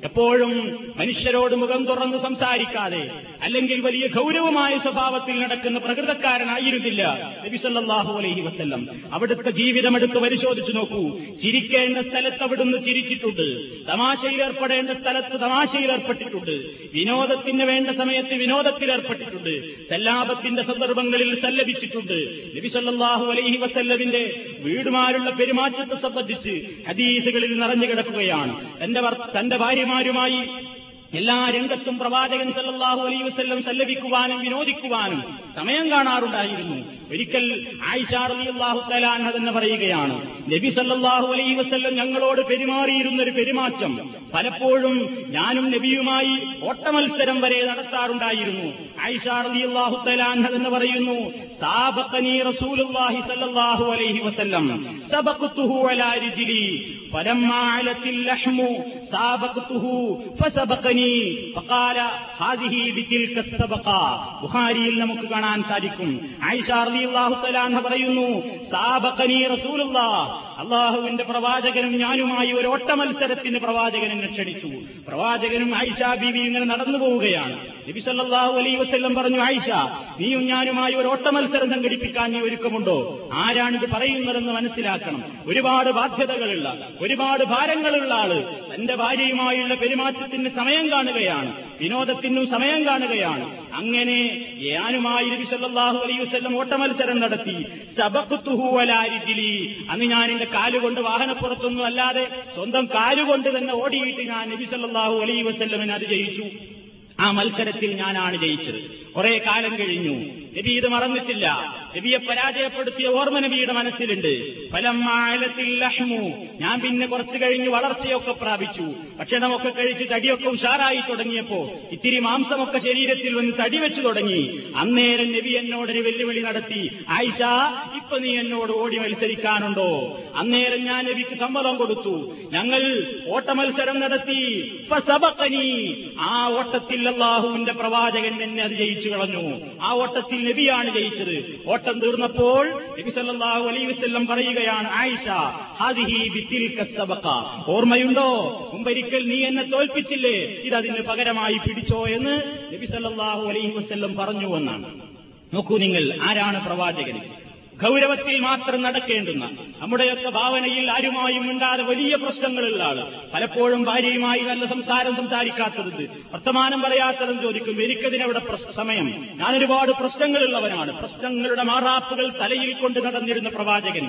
എപ്പോഴും മനുഷ്യരോട് മുഖം തുറന്ന് സംസാരിക്കാതെ അല്ലെങ്കിൽ വലിയ ഗൌരവമായ സ്വഭാവത്തിൽ നടക്കുന്ന പ്രകൃതക്കാരനായിരുന്നില്ല നബി സല്ലല്ലാഹു അലൈഹി വസല്ലം. അവിടുത്തെ ജീവിതമെടുത്ത് പരിശോധിച്ചു നോക്കൂ. ചിരിക്കേണ്ട സ്ഥലത്ത് അവിടുന്ന് ചിരിച്ചിട്ടുണ്ട്, തമാശയിലേർപ്പെടേണ്ട സ്ഥലത്ത് തമാശയിലേർപ്പെട്ടിട്ടുണ്ട്, വിനോദത്തിന് വേണ്ട സമയത്ത് വിനോദത്തിലേർപ്പെട്ടിട്ടുണ്ട്, സല്ലാപത്തിന്റെ സന്ദർഭങ്ങളിൽ സല്ലപിച്ചിട്ടുണ്ട്. നബി സല്ലല്ലാഹു അലൈഹി വസല്ലമിന്റെ വീടുമായുള്ള പെരുമാറ്റത്തെ സംബന്ധിച്ച് ഹദീസുകളിൽ നിറഞ്ഞു കിടക്കുകയാണ്. തന്റെ തന്റെ ഭാര്യമാരുമായി എല്ലാ രംഗത്തും പ്രവാചകൻ സല്ലല്ലാഹു അലൈഹി വസല്ലം സല്ലപിക്കുവാനും വിനോദിക്കുവാനും സമയം കാണാറുണ്ടായിരുന്നു. ഒരിക്കൽ ആയിഷ റളിയല്ലാഹു തആല അൻഹ തന്നെ പറയുകയാണ്, നബി സല്ലല്ലാഹു അലൈഹി വസല്ലം ഞങ്ങളോട് പെരുമാറിയിരുന്നൊരു പെരുമാറ്റം പലപ്പോഴും ഞാനും നബിയുമായി ഓട്ടമത്സരം വരെ നടത്താറുണ്ടായിരുന്നു. ആയിഷ റളിയല്ലാഹു തആല അൻഹ തന്നെ പറയുന്നു, സാബഖനി റസൂലുള്ളാഹി സല്ലല്ലാഹു അലൈഹി വസല്ലം സബഖതുഹു അലാ രിജ്ലി ഫലമ്മാ അലത്തിൽ ലഹ്മു സാബഖതുഹു ഫസബഖനി ഫഖാല ഹാദിഹി ബിതിൽക സബഖ. ബുഖാരിയിൽ നമുക്ക് കാണാൻ സാധിക്കും. ആയിഷ പറയുന്നു, സാബഖനി റസൂലുള്ളാഹ്, അല്ലാഹുവിന്റെ പ്രവാചകനും ഞാനുമായി ഒരു ഓട്ടമത്സരത്തിന് പ്രവാചകനും ക്ഷണിച്ചു. പ്രവാചകനും ആയിഷാ ബീവി ഇങ്ങനെ നടന്നു പോവുകയാണ്. നബി സല്ലല്ലാഹു അലൈഹി വസല്ലം പറഞ്ഞു, ആയിഷ, നീയും ഞാനുമായി ഒരു ഓട്ടമത്സരം സംഘടിപ്പിക്കാൻ നീ ഒരുക്കമുണ്ടോ? ആരാണിത് പറയുന്നതെന്ന് മനസ്സിലാക്കണം. ഒരുപാട് ബാധ്യതകളുള്ള, ഒരുപാട് ഭാരങ്ങളുള്ള ആള് തന്റെ ഭാര്യയുമായുള്ള പെരുമാറ്റത്തിന് സമയം കാണുകയാണ്, വിനോദത്തിനും സമയം കാണുകയാണ്. അങ്ങനെ ഞാനുമായി നബി സല്ലല്ലാഹു അലൈഹി വസല്ലം ഓട്ടമത്സരം നടത്തി. സബഖതുഹു അലാ രിജ്ലി, അന്ന് ഞാൻ എന്റെ കാലുകൊണ്ട്, വാഹനപ്പുറത്തൊന്നും അല്ലാതെ സ്വന്തം കാലുകൊണ്ട് തന്നെ ഓടിയിട്ട് ഞാൻ നബി സല്ലല്ലാഹു അലൈഹി വസല്ലമിനെ അത് ജയിച്ചു. ആ മത്സരത്തിൽ ഞാനാണ് ജയിച്ചത്. കുറെ കാലം കഴിഞ്ഞു, നബി ഇത് മറന്നിട്ടില്ല. നബിയെ പരാജയപ്പെടുത്തിയ ഓർമ്മ നബിയുടെ മനസ്സിലുണ്ട്. ഞാൻ പിന്നെ കുറച്ചു കഴിഞ്ഞ് വളർച്ചയൊക്കെ പ്രാപിച്ചു, ഭക്ഷണമൊക്കെ കഴിച്ച് തടിയൊക്കെ ഉഷാറായി തുടങ്ങിയപ്പോ ഇത്തിരി മാംസമൊക്കെ ശരീരത്തിൽ വന്ന് തടി വെച്ചു തുടങ്ങി. അന്നേരം നബി എന്നോടൊരു വെല്ലുവിളി നടത്തി, ആയിഷ, ഇപ്പൊ നീ എന്നോട് ഓടി മത്സരിക്കാനുണ്ടോ? അന്നേരം ഞാൻ നബിക്ക് സമ്മതം കൊടുത്തു. ഞങ്ങൾ ഓട്ടമത്സരം നടത്തി. ആ ഓട്ടത്തിൽ അല്ലാഹുവിന്റെ പ്രവാചകൻ എന്നെ അത് ജയിച്ചു കളഞ്ഞു. ആ ഓട്ടത്തിൽ നബിയാണ് ജയിച്ചത്. ഓട്ടം തീർന്നപ്പോൾ നബി സല്ലല്ലാഹു അലൈഹി വസല്ലം പറയുകയാണ്, ആയിഷ, ഹാദിഹി ബിതിൽക സബഖ, ഓർമ്മയുണ്ടോ മുമ്പൊരിക്കൽ നീ എന്നെ തോൽപ്പിച്ചില്ലേ, ഇതതിന് പകരമായി പിടിച്ചോ എന്ന് നബി സല്ലല്ലാഹു അലൈഹി വസല്ലം പറഞ്ഞു എന്നാണ്. നോക്കൂ നിങ്ങൾ, ആരാണ് പ്രവാചകൻ? ഗൌരവത്തിൽ മാത്രം നടക്കേണ്ടുന്ന, നമ്മുടെയൊക്കെ ഭാവനയിൽ ആരുമായും ഉണ്ടാതെ വലിയ പ്രശ്നങ്ങളുള്ള ആള്, പലപ്പോഴും ഭാര്യയുമായി നല്ല സംസാരം സംസാരിക്കാത്തത്, വർത്തമാനം പറയാത്തതെന്ന് ചോദിക്കും. എനിക്കതിനവിടെ സമയം, ഞാനൊരുപാട് പ്രശ്നങ്ങളുള്ളവനാണ്. പ്രശ്നങ്ങളുടെ മാറാപ്പുകൾ തലയിൽ കൊണ്ട് നടന്നിരുന്ന പ്രവാചകൻ,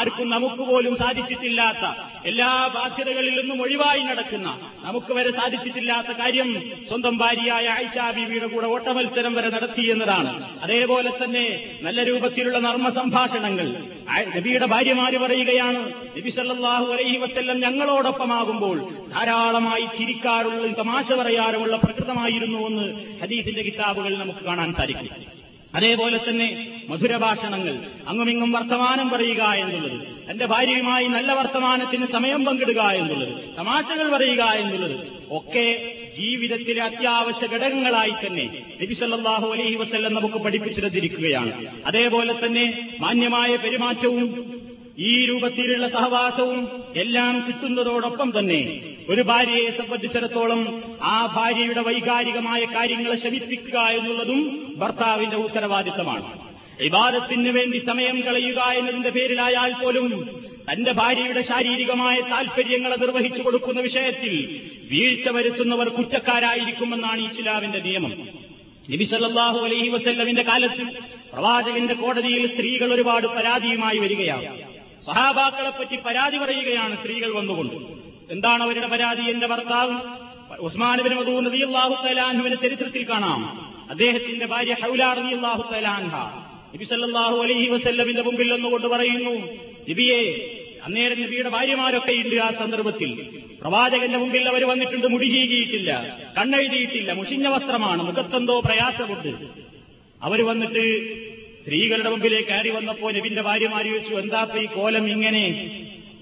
ആർക്കും നമുക്ക് പോലും സാധിച്ചിട്ടില്ലാത്ത, എല്ലാ ബാധ്യതകളിൽ നിന്നും ഒഴിവായി നടക്കുന്ന, നമുക്ക് വരെ സാധിച്ചിട്ടില്ലാത്ത കാര്യം സ്വന്തം ഭാര്യയായ ആയിഷാ ബീവിയുടെ കൂടെ ഓട്ടമത്സരം വരെ നടത്തി എന്നതാണ്. അതേപോലെ തന്നെ നല്ല രൂപത്തിലുള്ള നർമ്മ സംഭാഷണങ്ങൾ. നബിയുടെ ഭാര്യമാര് പറയുകയാണ്, നബി സല്ലല്ലാഹു അലൈഹി വസല്ലം ഞങ്ങളോടൊപ്പമാകുമ്പോൾ ധാരാളമായി ചിരിക്കാറുള്ള, തമാശ പറയാറുമുള്ള പ്രകൃതമായിരുന്നു എന്ന് ഹദീസിന്റെ കിതാബുകളിൽ നമുക്ക് കാണാൻ സാധിക്കും. അതേപോലെ തന്നെ മധുരഭാഷണങ്ങൾ, അങ്ങുമിങ്ങും വർത്തമാനം പറയുക എന്നുള്ളത്, തന്റെ ഭാര്യയുമായി നല്ല വർത്തമാനത്തിന് സമയം പങ്കിടുക എന്നുള്ളത്, തമാശകൾ പറയുക എന്നുള്ളത് ഒക്കെ ജീവിതത്തിലെ അത്യാവശ്യ ഘടകങ്ങളായി തന്നെ നബി സല്ലല്ലാഹു അലൈഹി വസല്ലം നമുക്ക് പഠിപ്പിച്ചിരിക്കുകയാണ്. അതേപോലെ തന്നെ മാന്യമായ പെരുമാറ്റവും ഈ രൂപത്തിലുള്ള സഹവാസവും എല്ലാം കിട്ടുന്നതോടൊപ്പം തന്നെ ഒരു ഭാര്യയെ സംബന്ധിച്ചിടത്തോളം ആ ഭാര്യയുടെ വൈകാരികമായ കാര്യങ്ങളെ ശമിപ്പിക്കുക എന്നുള്ളതും ഭർത്താവിന്റെ ഉത്തരവാദിത്തമാണ്. ഇബാദത്തിന് വേണ്ടി സമയം കളയുക എന്നതിന്റെ പേരിലായാൽ പോലും തന്റെ ഭാര്യയുടെ ശാരീരികമായ താൽപര്യങ്ങളെ നിർവഹിച്ചു കൊടുക്കുന്ന വിഷയത്തിൽ വീഴ്ച വരുത്തുന്നവർ കുറ്റക്കാരായിരിക്കുമെന്നാണ് ഇസ്ലാമിന്റെ നിയമം. നബി സല്ലല്ലാഹു അലൈഹി വസല്ലമിന്റെ കാലത്ത് പ്രവാചകന്റെ കോടതിയിൽ സ്ത്രീകൾ ഒരുപാട് പരാതിയുമായി വരികയാണ്. സഹാബാക്കളെപ്പറ്റി പരാതി പറയുകയാണ് സ്ത്രീകൾ വന്നുകൊണ്ട്. എന്താണ് അവരുടെ പരാതി? എന്റെ ഭർത്താവ് ഉസ്മാൻ ഇബ്നു മദൂൻ റളിയല്ലാഹു തആല അൻഹുവിന്റെ ചരിത്രത്തിൽ കാണാം, അദ്ദേഹത്തിന്റെ ഭാര്യ ഹൗല റളിയല്ലാഹു തആല അൻഹ നബി സല്ലല്ലാഹു അലൈഹി വസല്ലമിന്റെ മുമ്പിൽ വന്നുകൊണ്ട് പറയുന്നു, നബിയെ, അന്നേരം നബിയുടെ ഭാര്യമാരൊക്കെ ഉണ്ട്. ആ സന്ദർഭത്തിൽ പ്രവാചകന്റെ മുമ്പിൽ അവർ വന്നിട്ടുണ്ട്, മുടി ചീകിയിട്ടില്ല, കണ്ണെഴുതിയിട്ടില്ല, മുഷിഞ്ഞ വസ്ത്രമാണ്, മുഖത്തെന്തോ പ്രയാസമുണ്ട്. അവർ വന്നിട്ട് സ്ത്രീകളുടെ മുമ്പിലേക്ക് കയറി വന്നപ്പോ നബിന്റെ ഭാര്യമാര് ചോദിച്ചു, എന്താപ്പ ഈ കോലം ഇങ്ങനെ?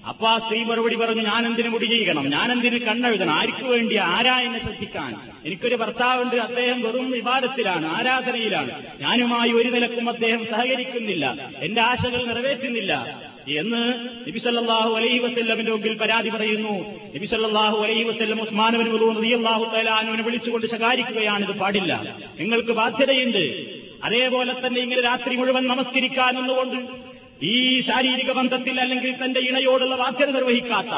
അപ്പൊ ആ സ്ത്രീ മറുപടി പറഞ്ഞു, ഞാനെന്തിന് മുടി ചെയ്യണം, ഞാനെന്തിന് കണ്ണെഴുതണം, ആർക്ക് വേണ്ടി, ആരാ എന്നെ ശ്രദ്ധിക്കാൻ? എനിക്കൊരു ഭർത്താവുണ്ട്, അദ്ദേഹം വെറും ഇബാദത്തിലാണ്, ആരാധനയിലാണ്, ഞാനുമായി ഒരു നിലക്കും അദ്ദേഹം സഹകരിക്കുന്നില്ല, എന്റെ ആശകൾ നിറവേറ്റുന്നില്ല എന്ന് നബി സല്ലല്ലാഹു അലൈഹി വസല്ലമിന്റെ മുമ്പിൽ പരാതി പറയുന്നു. നബി സല്ലല്ലാഹു അലൈഹി വസല്ലം ഉസ്മാൻ ഇബ്നു മദൂൻ റളിയല്ലാഹു തആല അൻഹുവിനെ വിളിച്ചുകൊണ്ട് ശകാരിക്കുകയാണ്, ഇത് പാടില്ല, നിങ്ങൾക്ക് ബാധ്യതയുണ്ട്. അതേപോലെ തന്നെ ഇങ്ങനെ രാത്രി മുഴുവൻ നമസ്കരിക്കാൻ എന്നുകൊണ്ട് ഈ ശാരീരിക ബന്ധത്തിൽ അല്ലെങ്കിൽ തന്റെ ഇണയോടുള്ള ബാധ്യത നിർവഹിക്കാത്ത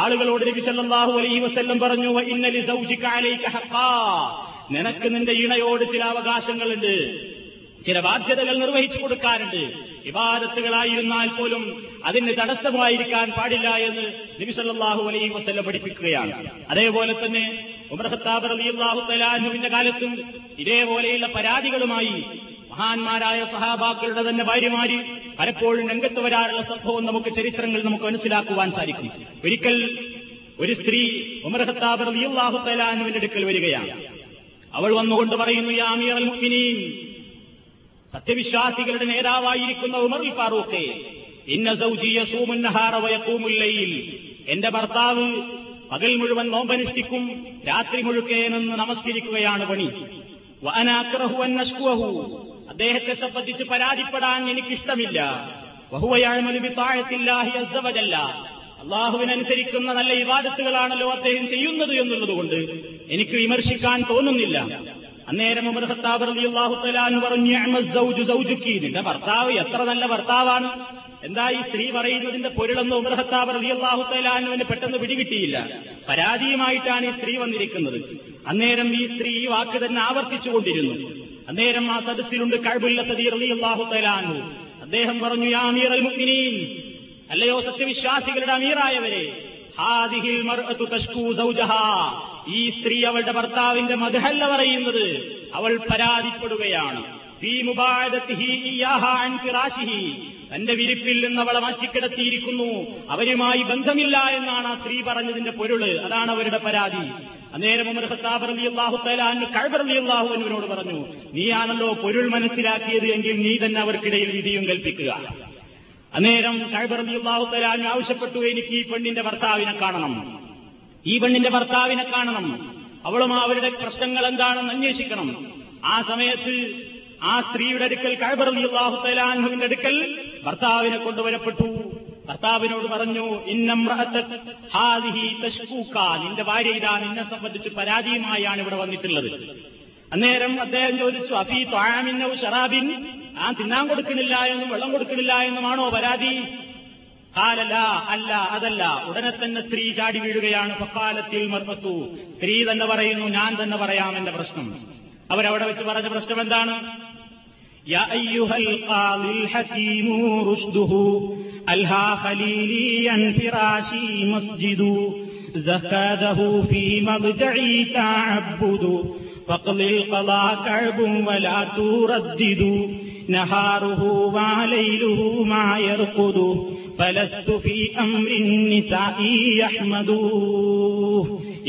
ആളുകളോട് നബി സല്ലല്ലാഹു അലൈഹി വസല്ലം പറഞ്ഞു, ഇന്ന ലി സൗജിക അലൈക ഹഖാ, നിനക്ക് നിന്റെ ഇണയോട് ചില അവകാശങ്ങളുണ്ട്, ചില ബാധ്യതകൾ നിർവഹിച്ചു കൊടുക്കാറുണ്ട്. ഇബാദത്തുകളായിരുന്നാൽ പോലും അതിന് തടസ്സമായിരിക്കാൻ പാടില്ല എന്ന് നബി സല്ലല്ലാഹു അലൈഹി വസല്ലം പഠിപ്പിക്കുകയാണ്. അതേപോലെ തന്നെ ഉമർ ഖത്താബ് റളിയല്ലാഹു തആലാ അൻഹുവിന്റെ കാലത്തും ഇതേപോലെയുള്ള പരാതികളുമായി മഹാന്മാരായ സഹാബാക്കളുടെ തന്നെ ഭാര്യമാര് പലപ്പോഴും രംഗത്ത് വരാറുള്ള സംഭവം നമുക്ക് ചരിത്രങ്ങൾ നമുക്ക് മനസ്സിലാക്കുവാൻ സാധിക്കും. ഒരിക്കൽ ഒരു സ്ത്രീ ഉമർ ഖത്താബ് റളിയല്ലാഹു തആലാ അൻഹുവിന്റെ അടുക്കൽ വരികയാണ്. അവൾ വന്നുകൊണ്ട് പറയുന്നു, യാ അമീറൽ മുഅ്മിനീൻ, സത്യവിശ്വാസികളുടെ നേതാവായിരിക്കുന്ന ഉമറുൽ ഫാറൂഖേ, ഇന്ന സൗജി യസൂമു അന്നഹാറ വയഖൂമുൽ ലൈൽ, എന്റെ ഭർത്താവ് പകൽ മുഴുവൻ നോമ്പനുഷ്ഠിക്കും, രാത്രി മുഴുക്കെ നിന്ന് നമസ്കരിക്കുകയാണ് പണി. വഅന അക്റഹു അൻ അശ്കുഹു, അദ്ദേഹത്തെ സംബന്ധിച്ച് പരാതിപ്പെടാൻ എനിക്കിഷ്ടമില്ല. വഹുവ യഅമലു ബിതാഅത്തില്ലാഹി അസ്സ വജല്ല, അള്ളാഹുവിനനുസരിക്കുന്ന നല്ല ഇബാദത്തുകളാണല്ലോ അദ്ദേഹം ചെയ്യുന്നത് എന്നുള്ളതുകൊണ്ട് എനിക്ക് വിമർശിക്കാൻ തോന്നുന്നില്ല. അന്നേരം ഉമർ ഖത്താബ് റളിയല്ലാഹു തആല അൻഹു പറഞ്ഞു, നിഅമസ് സൗജു സൗജുകി, നിന്റെ ഭർത്താവ് എത്ര നല്ല ഭർത്താവാണ്. എന്താ ഈ സ്ത്രീ പറയുന്നതിന്റെ പൊരുളെന്ന് ഉമർ ഖത്താബ് റളിയല്ലാഹു തആല അൻഹുവിന് പെട്ടെന്ന് പിടികിട്ടിയില്ല. പരാതിയുമായിട്ടാണ് ഈ സ്ത്രീ വന്നിരിക്കുന്നത്. അന്നേരം ഈ സ്ത്രീ ഈ വാക്ക് തന്നെ ആവർത്തിച്ചുകൊണ്ടിരുന്നു. അന്നേരം ആ സദസ്സിലുണ്ട് കഅ്ബുൽ അസ്അദി റളിയല്ലാഹു തആല അൻഹു. അദ്ദേഹം പറഞ്ഞു, യാ അമീറൽ മുഅ്മിനീൻ, അല്ലയോ സത്യവിശ്വാസികളുടെ അമീറായവരെ, ഹാദിഹിൽ മർഅതു തഷ്കൂ സൗജഹാ, ഈ സ്ത്രീ അവളുടെ ഭർത്താവിന്റെ മദ്ഹല്ല പറയുന്നത്, അവൾ പരാതിപ്പെടുകയാണ്. ഫീ മുബാഅദതിഹി ഇയാഹാ അൻ ഫിറാശിഹി, തന്റെ വിരിപ്പിൽ നിന്ന് അവളെ മാറ്റിക്കിടത്തിയിരിക്കുന്നു, അവരുമായി ബന്ധമില്ല എന്നാണ് ആ സ്ത്രീ പറഞ്ഞതിന്റെ പൊരുള്. അതാണ് അവരുടെ പരാതി. അന്നേരം ഉമർ ഖത്താബ് റളിയല്ലാഹു തആല അൻഹു കഅബ് റളിയല്ലാഹു അൻഹുവിനോട് പറഞ്ഞു, നീയാണല്ലോ പൊരുൾ മനസ്സിലാക്കിയത് എങ്കിൽ നീ തന്നെ അവർക്കിടയിൽ വിധിയും കൽപ്പിക്കുക. അന്നേരം കഅബ് റളിയല്ലാഹു തആല അൻഹു ആവശ്യപ്പെട്ടു, എനിക്ക് ഈ പെണ്ണിന്റെ ഭർത്താവിനെ കാണണം, ഈ പെണ്ണിന്റെ ഭർത്താവിനെ കാണണം, അവളും അവരുടെ പ്രശ്നങ്ങൾ എന്താണെന്ന് അന്വേഷിക്കണം. ആ സമയത്ത് ആ സ്ത്രീയുടെ അടുക്കൽ കഅബ് റളിയല്ലാഹു തആല അൻഹുവിന്റെ അടുക്കൽ ഭർത്താവിനെ കൊണ്ടുവരപ്പെട്ടു. ഭർത്താവിനോട് പറഞ്ഞു, ഇന്നംറഅതക ഹാദിഹി തഷ്കൂക, നിന്റെ ഭാര്യ ഇതാ നിന്നെ സംബന്ധിച്ച് പരാതിയുമായാണ് ഇവിടെ വന്നിട്ടുള്ളത്. അന്നേരം അദ്ദേഹം ചോദിച്ചു, അഫീ ത്വാമിൻ ഔ ശറാബിൻ, ആ തിന്നാൻ കൊടുക്കുന്നില്ല എന്നും വെള്ളം കൊടുക്കുന്നില്ല എന്നുമാണോ പരാതി? ഖാലല, അല്ല അതല്ല. ഉടനെ തന്നെ സ്ത്രീ ചാടി വീഴുകയാണ്. ഫഖാലത്തിൽ മർമത്തു, സ്ത്രീ തന്നെ പറയുന്നു, ഞാൻ തന്നെ പറയാം എന്റെ പ്രശ്നം. അവരവിടെ വെച്ച് പറഞ്ഞ പ്രശ്നം എന്താണ്? യാ അയ്യുഹൽ ഖാദിൽ ഹകീമു റുഷ്ദുഹു അൽഹാ ഖലീലി അൻ ഫിറാശി മസ്ജിദു സഖാദഹു ഫീ മബ്ജഇ തഅബ്ബുദു ഫഖ്ലിൽ ഖളാ കഅബും വലാ തുറദ്ദിദു നഹാറുഹു വലൈലുഹു മാ യർഖുദു فلست في أمر النساء يحمدوه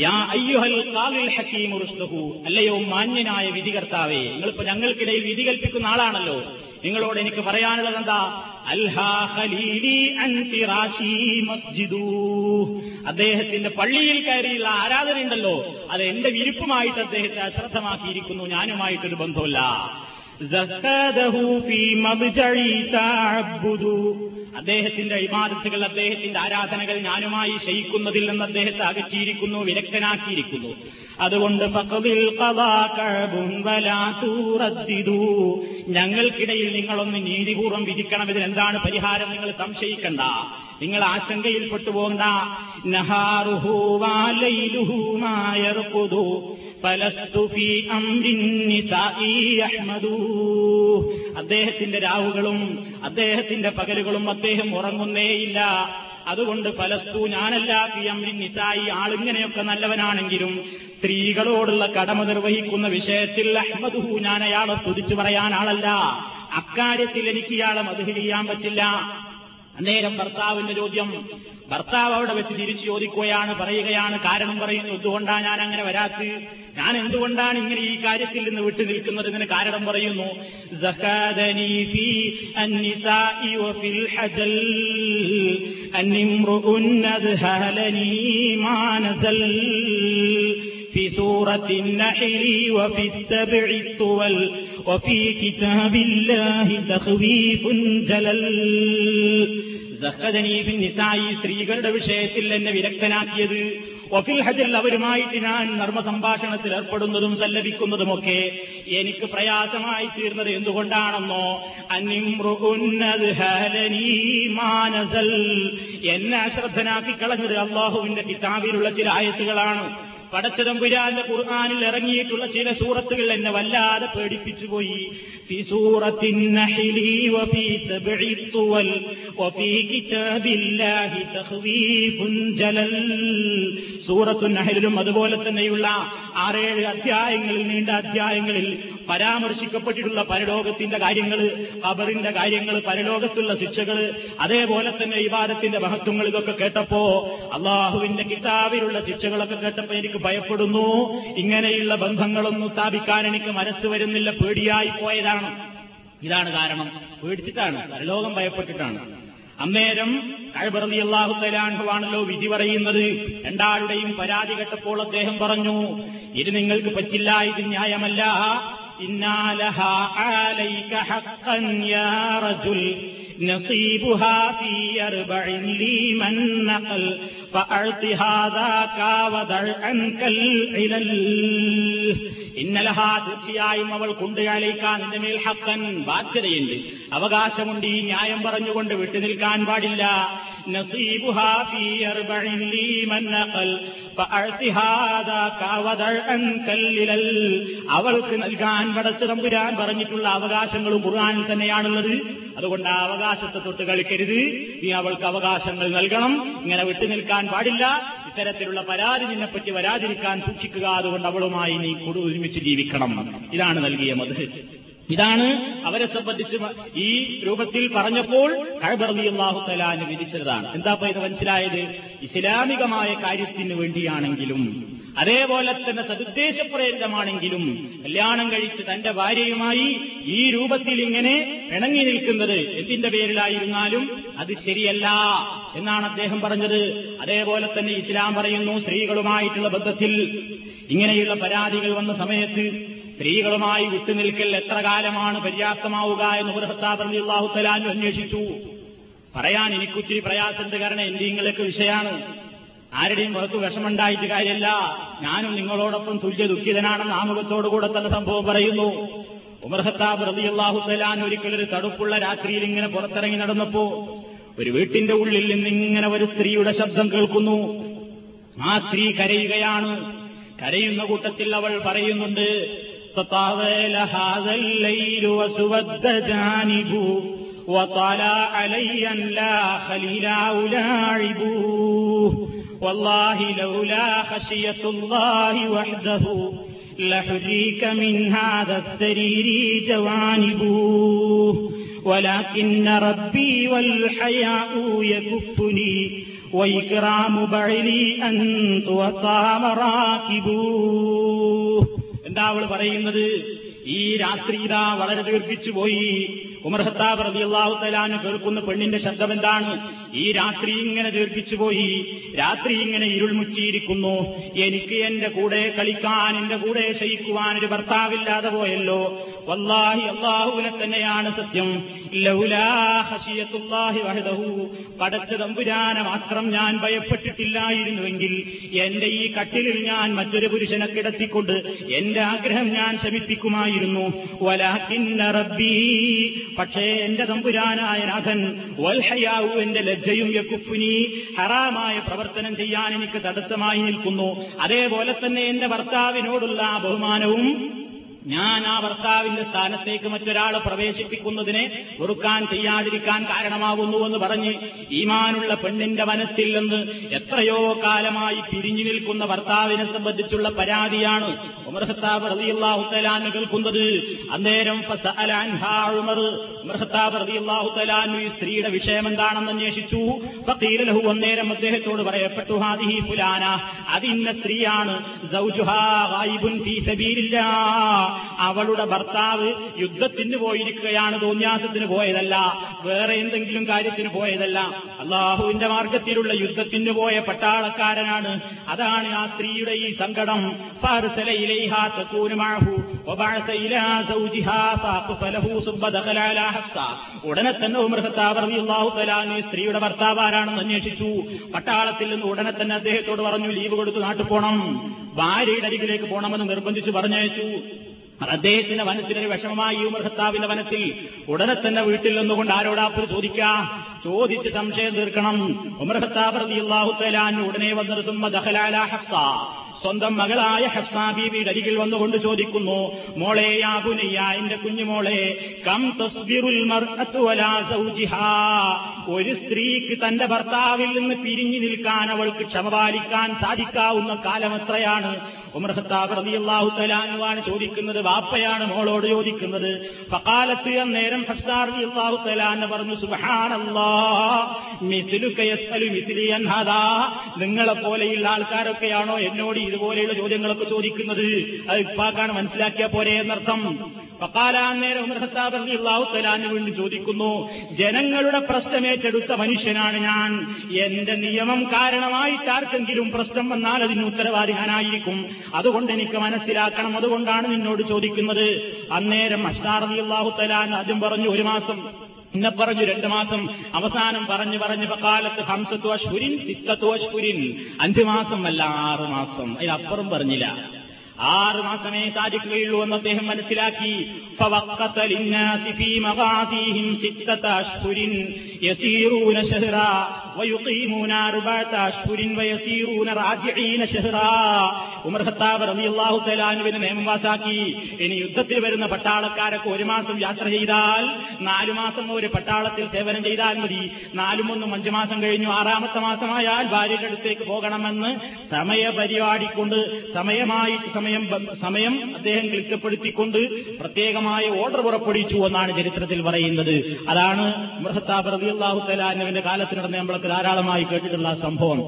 يا أيها القاضي الحكيم رشده അല്ലയോ മാന്യനായ വിധികർത്താവേ, നിങ്ങളിപ്പോ ഞങ്ങൾക്കിടയിൽ വിധി കൽപ്പിക്കുന്ന ആളാണല്ലോ, നിങ്ങളോട് എനിക്ക് പറയാനുള്ളത് എന്താ? അൽഹാ ഖലീലി അൻ ഫിറാശി മസ്ജിദു, അദ്ദേഹത്തിന്റെ പള്ളിയിൽ കയറിയുള്ള ആരാധന ഉണ്ടല്ലോ അത് എന്റെ വിരിപ്പുമായിട്ട് അദ്ദേഹത്തെ അശ്രദ്ധമാക്കിയിരിക്കുന്നു, ഞാനുമായിട്ടൊരു ബന്ധമില്ല. അദ്ദേഹത്തിന്റെ ഇബാദത്തുകൾ, അദ്ദേഹത്തിന്റെ ആരാധനകൾ ഞാനുമായി ശയിക്കുന്നതിൽ നിന്ന് അദ്ദേഹത്തെ അകറ്റിയിരിക്കുന്നു, വിരക്തനാക്കിയിരിക്കുന്നു. അതുകൊണ്ട് ഫഖദിൽ ഖദാ കഅബുൻ വലാ തുറദ്ദിദൂ, ഞങ്ങൾക്കിടയിൽ നിങ്ങളൊന്ന് നീതിപൂർവ്വം വിധിക്കണം, ഇതിനെന്താണ് പരിഹാരം നിങ്ങൾ സംശയിക്കണ്ട, നിങ്ങൾ ആശങ്കയിൽ പെട്ടുപോകണ്ട. നഹാറുഹു വാ ലൈലുഹു മാ യർഖുദു ഫലസ്തു ഫീ അംരിൻ നിസാഇ അഹ്മദു. അദ്ദേഹത്തിന്റെ രാവുകളും അദ്ദേഹത്തിന്റെ പകലുകളും അദ്ദേഹം ഉറങ്ങുന്നേയില്ല. അതുകൊണ്ട് ഫലസ്തു, ഞാനല്ല, ഫീ അംരിൻ നിസാഇ, ആളിങ്ങനെയൊക്കെ നല്ലവനാണെങ്കിലും സ്ത്രീകളോടുള്ള കടമ നിർവഹിക്കുന്ന വിഷയത്തിൽ അഹ്മദുഹു, ഞാൻ അയാളെ സ്തുതിച്ചു പറയാൻ ആളല്ല. അക്കാര്യത്തിൽ എനിക്ക് ഇയാളെ മദ്ഹ് ചെയ്യാൻ പറ്റില്ല. അന്നേരം ഭർത്താവിന്റെ ചോദ്യം, ഭർത്താവ് അവിടെ വെച്ച് തിരിച്ചു ചോദിക്കുകയാണ്, പറയുകയാണ്, കാരണം പറയുന്നു, എന്തുകൊണ്ടാണ് ഞാൻ അങ്ങനെ വരാത്ത്, ഞാൻ എന്തുകൊണ്ടാണ് ഇങ്ങനെ ഈ കാര്യത്തിൽ നിന്ന് വിട്ടു നിൽക്കുന്നത്, ഇതിന് കാരണം പറയുന്നു. സ്ത്രീകളുടെ വിഷയത്തിൽ എന്നെ വിരക്തനാക്കിയത്, വഫിൽ ഹജൽ, അവരുമായിട്ട് ഞാൻ നർമ്മസംഭാഷണത്തിൽ ഏർപ്പെടുന്നതും സല്ലപിക്കുന്നതുമൊക്കെ എനിക്ക് പ്രയാസമായി തീർന്നത് എന്തുകൊണ്ടാണെന്നോ, എന്നെ അശ്രദ്ധനാക്കി കളഞ്ഞത് അള്ളാഹുവിന്റെ കിതാബിലുള്ള ചില ആയത്തുകളാണ്. പടച്ചതമ്പുരാന്റെ ഖുർആനിൽ ഇറങ്ങിയിട്ടുള്ള ചില സൂറത്തുകൾ എന്നെ വല്ലാതെ പേടിപ്പിച്ചുപോയി. ഫീ സൂറത്തിൻ നഹ്ലി വഫീ സബ്ഇ തുവൽ വഫീ കിതാബില്ലാഹി തഖ്വീഫുൻ ജലൽ. സൂറത്തുൻ നഹ്ലിലും അതുപോലെ തന്നെയുള്ള ആറേഴ് അധ്യായങ്ങളിൽ നീണ്ട അധ്യായങ്ങളിൽ പരാമർശിക്കപ്പെട്ടിട്ടുള്ള പരലോകത്തിന്റെ കാര്യങ്ങൾ, ഖബറിന്റെ കാര്യങ്ങൾ, പരലോകത്തുള്ള ശിക്ഷകൾ, അതേപോലെ തന്നെ ഇബാദത്തിന്റെ മഹത്വങ്ങൾ, ഇതൊക്കെ കേട്ടപ്പോ, അള്ളാഹുവിന്റെ കിതാബിലുള്ള ശിക്ഷകളൊക്കെ കേട്ടപ്പോ എനിക്ക് ഭയപ്പെടുന്നു, ഇങ്ങനെയുള്ള ബന്ധങ്ങളൊന്നും സ്ഥാപിക്കാൻ എനിക്ക് മനസ്സ് വരുന്നില്ല, പേടിയായി പോയതാണ്. ഇതാണ് കാരണം, പേടിച്ചിട്ടാണ്, പരലോകം ഭയപ്പെട്ടിട്ടാണ്. അന്നേരം കഅബ് റളിയല്ലാഹു തആല അൻഹുവാണല്ലോ വിധി പറയുന്നത്. രണ്ടാളുടെയും പരാതി കേട്ടപ്പോൾ അദ്ദേഹം പറഞ്ഞു, ഇത് നിങ്ങൾക്ക് പറ്റില്ല, ഇത് ന്യായമല്ല. إنا لها عليك حقا يا رجل نصيبها في أربع لمن نقل فأعط هذاك وضع عنك العلل إن لها ترشيايم والكند عليك أنت ميل حقا باكر يندي أبغاش مندي نعيم برنجو كند بيتن الكان باد الله نصيبها في أربع لمن نقل അവൾക്ക് നൽകാൻ പടച്ചതമ്പുരാൻ പറഞ്ഞിട്ടുള്ള അവകാശങ്ങളും ഖുർആനിൽ തന്നെയാണുള്ളത്. അതുകൊണ്ട് ആ അവകാശത്തെ തൊട്ട് കളിക്കരുത്, നീ അവൾക്ക് അവകാശങ്ങൾ നൽകണം, ഇങ്ങനെ വിട്ടുനിൽക്കാൻ പാടില്ല, ഇത്തരത്തിലുള്ള പരാതി നിന്നെപ്പറ്റി വരാതിരിക്കാൻ സൂക്ഷിക്കുക, അതുകൊണ്ട് അവളുമായി നീ കൂടെ ഒരുമിച്ച് ജീവിക്കണം. ഇതാണ് നൽകിയ മദ്ഹ്. ഇതാണ് അവരെ സംബന്ധിച്ച് ഈ രൂപത്തിൽ പറഞ്ഞപ്പോൾ കഅബ് റളിയല്ലാഹു തആല വിധിച്ചതാണ്. എന്താ ഇത് മനസ്സിലായത്? ഇസ്ലാമികമായ കാര്യത്തിന് വേണ്ടിയാണെങ്കിലും അതേപോലെ തന്നെ സദുദ്ദേശപ്രേരിതമാണെങ്കിലും കല്യാണം കഴിച്ച് തന്റെ ഭാര്യയുമായി ഈ രൂപത്തിൽ ഇങ്ങനെ ഇണങ്ങി നിൽക്കുന്നത് എന്തിന്റെ പേരിലായിരുന്നാലും അത് ശരിയല്ല എന്നാണ് അദ്ദേഹം പറഞ്ഞത്. അതേപോലെ തന്നെ ഇസ്ലാം പറയുന്നു, സ്ത്രീകളുമായിട്ടുള്ള ബന്ധത്തിൽ ഇങ്ങനെയുള്ള പരാതികൾ വന്ന സമയത്ത് സ്ത്രീകളുമായി വിട്ടുനിൽക്കൽ എത്ര കാലമാണ് പര്യാപ്തമാവുക എന്ന് ഖുർആൻ റളിയല്ലാഹു തആല അന്വേഷിച്ചു. പറയാൻ എനിക്കൊത്തിരി പ്രയാസമുണ്ട്, കാരണം എന്റെ നിങ്ങളൊക്കെ വിഷയമാണ്, ആരുടെയും പുറത്ത് വിഷമുണ്ടായിട്ട് കാര്യമല്ല, ഞാനും നിങ്ങളോടൊപ്പം തുല്യ ദുഃഖിതനാണെന്ന് ആമുഖത്തോടുകൂടെ തന്നെ സംഭവം പറയുന്നു. ഉമർ ഖത്താബ് റളിയല്ലാഹു തആല ഒരിക്കലൊരു തണുപ്പുള്ള രാത്രിയിൽ ഇങ്ങനെ പുറത്തിറങ്ങി നടന്നപ്പോ ഒരു വീട്ടിന്റെ ഉള്ളിൽ നിന്നിങ്ങനെ ഒരു സ്ത്രീയുടെ ശബ്ദം കേൾക്കുന്നു. ആ സ്ത്രീ കരയുകയാണ്. കരയുന്ന കൂട്ടത്തിൽ അവൾ പറയുന്നുണ്ട്, تطاول هذا الليل وسود جانبه وطلع عليا لا خليل ألاعبه والله لولا خشية الله وحده لحريك من هذا السرير جوانبه ولكن ربي والحياء يكفني وإكرام بعلي أنت وطام راكبه. എന്താ അവൾ പറയുന്നത്? ഈ രാത്രി ഇതാ വളരെ ദീർഘിച്ചു പോയി. ഉമർ ഖത്താബ് റളിയല്ലാഹു തആല കേൾക്കുന്ന പെണ്ണിന്റെ ശബ്ദം എന്താണ്? ഈ രാത്രി ഇങ്ങനെ ദീർഘിച്ചുപോയി, രാത്രി ഇങ്ങനെ ഇരുൾമുറ്റിയിരിക്കുന്നു. എനിക്ക് എന്റെ കൂടെ കളിക്കാൻ, എന്റെ കൂടെ ശയിക്കുവാൻ ഒരു ഭർത്താവില്ലാതെ പോയല്ലോ. വല്ലാഹി അല്ലാഹുവിനെ തന്നെയാണ് സത്യം. ലൗലാ ഖശിയത്തുല്ലാഹി വഹദഹു, പടച്ച തമ്പുരാനെ മാത്രം ഞാൻ ഭയപ്പെട്ടിട്ടില്ലായിരുന്നുവെങ്കിൽ എന്റെ ഈ കട്ടിലിൽ ഞാൻ മറ്റൊരു പുരുഷനെ കിടത്തിക്കൊണ്ട് എന്റെ ആഗ്രഹം ഞാൻ ശമിപ്പിക്കുമായിരുന്നു. വലാകിന്ന റബ്ബി, പക്ഷേ എന്റെ തമ്പുരാനായ നാഥൻ, വൽ ഹയാഉ, എന്റെ ലജ്ജയും യഖുഫുനി, ഹറാമായ പ്രവർത്തനം ചെയ്യാൻ എനിക്ക് തടസ്സമായി നിൽക്കുന്നു. അതേപോലെ തന്നെ എന്റെ ഭർത്താവിനോടുള്ള ബഹുമാനവും ഞാൻ ആ ഭർത്താവിന്റെ സ്ഥാനത്തേക്ക് മറ്റൊരാളെ പ്രവേശിപ്പിക്കുന്നതിനെ വെറുക്കാൻ, ചെയ്യാതിരിക്കാൻ കാരണമാകുന്നുവെന്ന് പറഞ്ഞ് ഈമാനുള്ള പെണ്ണിന്റെ മനസ്സിൽ നിന്ന് എത്രയോ കാലമായി പിരിഞ്ഞു നിൽക്കുന്ന ഭർത്താവിനെ സംബന്ധിച്ചുള്ള പരാതിയാണ് ഉമർ ഖത്താബ് റളിയല്ലാഹു തആല അൻഹു കേൾക്കുന്നത്. അന്നേരം ഫസഅല അൻഹാ ഉമർ, ഉമർ ഖത്താബ് റളിയല്ലാഹു തആല അൻഹു ഈ സ്ത്രീയുടെ വിഷയം എന്താണെന്ന് അന്വേഷിച്ചു. ഫഖീല ലഹു, അന്നേരം അദ്ദേഹത്തോട് പറയപ്പെട്ടു, ഹാദിഹി ഫുലാന, അതിന്ന സ്ത്രീയാണ്, സൗജുഹാ ഗായിബുൻ ഫീ സബീലില്ലാഹ്, അവളുടെ ഭർത്താവ് യുദ്ധത്തിന് പോയിരിക്കുകയാണ്, തോന്യാസത്തിന് പോയതല്ല, വേറെ എന്തെങ്കിലും കാര്യത്തിന് പോയതല്ല, അള്ളാഹുവിന്റെ മാർഗത്തിലുള്ള യുദ്ധത്തിന് പോയ പട്ടാളക്കാരനാണ്. അതാണ് ആ സ്ത്രീയുടെ ഈ സങ്കടം. ഉടനെ തന്നെ ഉമർ ഖത്താബ് റളിയല്ലാഹു തആല അൻഹു സ്ത്രീയുടെ ഭർത്താവ് ആരാണെന്ന് അന്വേഷിച്ചു. പട്ടാളത്തിൽ നിന്ന് ഉടനെ തന്നെ അദ്ദേഹത്തോട് പറഞ്ഞു, ലീവ് കൊടുത്ത് നാട്ടിൽ പോകണം, ഭാര്യയുടെ അരികിലേക്ക് പോകണമെന്ന് നിർബന്ധിച്ച് പറഞ്ഞയച്ചു. അദ്ദേഹത്തിന്റെ മനസ്സിനൊരു വിഷമമായി ഉമർ ഖത്താബിന്റെ മനസ്സിൽ. ഉടനെ തന്നെ വീട്ടിൽ നിന്നുകൊണ്ട് ആരോടാപ്പുറം ചോദിക്കാം, ചോദിച്ച് സംശയം തീർക്കണം. ഉമർ ഖത്താബ് റളിയല്ലാഹു തആല അൻഹു ഉടനെ വന്നു സുമ്മ ദഖല അലാ ഹഫ്സ, സ്വന്തം മകളായ ഹഫ്സ ബീബിയുടെ അരികിൽ വന്നുകൊണ്ട് ചോദിക്കുന്നു, മോളെ, യാ ബുനയ്യ, എന്റെ കുഞ്ഞുമോളെ, കം തസ്ബിറുൽ മർഅതു വലാ സൗജിഹാ, ഒരു സ്ത്രീക്ക് തന്റെ ഭർത്താവിൽ നിന്ന് പിരിഞ്ഞു നിൽക്കാൻ, അവൾക്ക് ക്ഷമ പാലിക്കാൻ സാധിക്കാവുന്ന കാലം എത്രയാണ്? ഉമർ ഖത്താബ് റളിയല്ലാഹു തആല അൻഹുവാണ് ചോദിക്കുന്നത്, വാപ്പയാണ് മോളോട് ചോദിക്കുന്നത്. ഫഖാലത്ത്, അന്നേരം ഹഫ്സ റളിയല്ലാഹു തആല അൻഹ പറഞ്ഞു, സുബ്ഹാനല്ലാഹ്, മിസ്ലുക യസ്അലു മിസ്ലി അൻ ഹാദാ, നിങ്ങളെ പോലെയുള്ള ആൾക്കാരൊക്കെയാണോ എന്നോട് ഇതുപോലെയുള്ള ചോദ്യങ്ങളൊക്കെ ചോദിക്കുന്നത്? അത് ഇപ്പാക്കാണ് മനസ്സിലാക്കിയ പോരെ എന്നർത്ഥം. ഫഖാല, അന്നേരം ഉമർ ഖത്താബ് റളിയല്ലാഹു തആല അൻഹു വീണ്ടും ചോദിക്കുന്നു, ജനങ്ങളുടെ പ്രശ്നം ഏറ്റെടുത്ത മനുഷ്യനാണ് ഞാൻ, എന്റെ നിയമം കാരണമായിട്ട് ആർക്കെങ്കിലും പ്രശ്നം വന്നാൽ അതിന് ഉത്തരവാദി ഞാനായിരിക്കും, അതുകൊണ്ട് എനിക്ക് മനസ്സിലാക്കണം, അതുകൊണ്ടാണ് നിന്നോട് ചോദിക്കുന്നത്. അന്നേരം ഹഫ്സ റളിയല്ലാഹു തആല ആദ്യം പറഞ്ഞു ഒരു മാസം, പിന്നെ പറഞ്ഞു രണ്ടു മാസം, അവസാനം പറഞ്ഞു പറഞ്ഞു ഫഖാലത്ത് ഹംസത്തു അശ്ഹുരിൻ സിത്തത്തു അശ്ഹുരിൻ, അഞ്ചു മാസം അല്ല ആറു മാസം, അതിനപ്പുറം പറഞ്ഞില്ല, ആറ് മാസമേ സാധിക്കുകയുള്ളൂ എന്ന് അദ്ദേഹം മനസ്സിലാക്കി. ഫവഖത ലിന്നാസി ഫീ മഗാസിഹിം സിത്തത അശ്ഹുരിൻ യസീറൂന ശഹ്റ വയുഖീമൂന അർബഅത അശ്ഹുരിൻ വയസീറൂന റാജിഈന ശഹ്റ. ഉമർ ഖത്താബ് റളിയല്ലാഹു തആല അൻഹുവിനെ നിയമം പാസാക്കി, ഇനി യുദ്ധത്തിൽ വരുന്ന പട്ടാളക്കാരൊക്കെ ഒരു മാസം യാത്ര ചെയ്താൽ നാലു മാസം ഒരു പട്ടാളത്തിൽ സേവനം ചെയ്താൽ മതി, നാലും ഒന്നും അഞ്ചു മാസം കഴിഞ്ഞു, ആറാമത്തെ മാസമായാൽ ഭാര്യയുടെ അടുത്തേക്ക് പോകണമെന്ന് സമയപരിപാടിക്കൊണ്ട് സമയമായി സമയം സമയം അദ്ദേഹം ക്ലിക്കപ്പെടുത്തിക്കൊണ്ട് പ്രത്യേകമായ ഓർഡർ പുറപ്പെടുവിച്ചു എന്നാണ് ചരിത്രത്തിൽ പറയുന്നത്. അതാണ് ഉമർ ഖത്താബ് റളിയല്ലാഹു തആല അൻഹുവിന്റെ കാലത്ത് നടന്ന നമ്മളൊക്കെ ധാരാളമായി കേട്ടിട്ടുള്ള സംഭവം.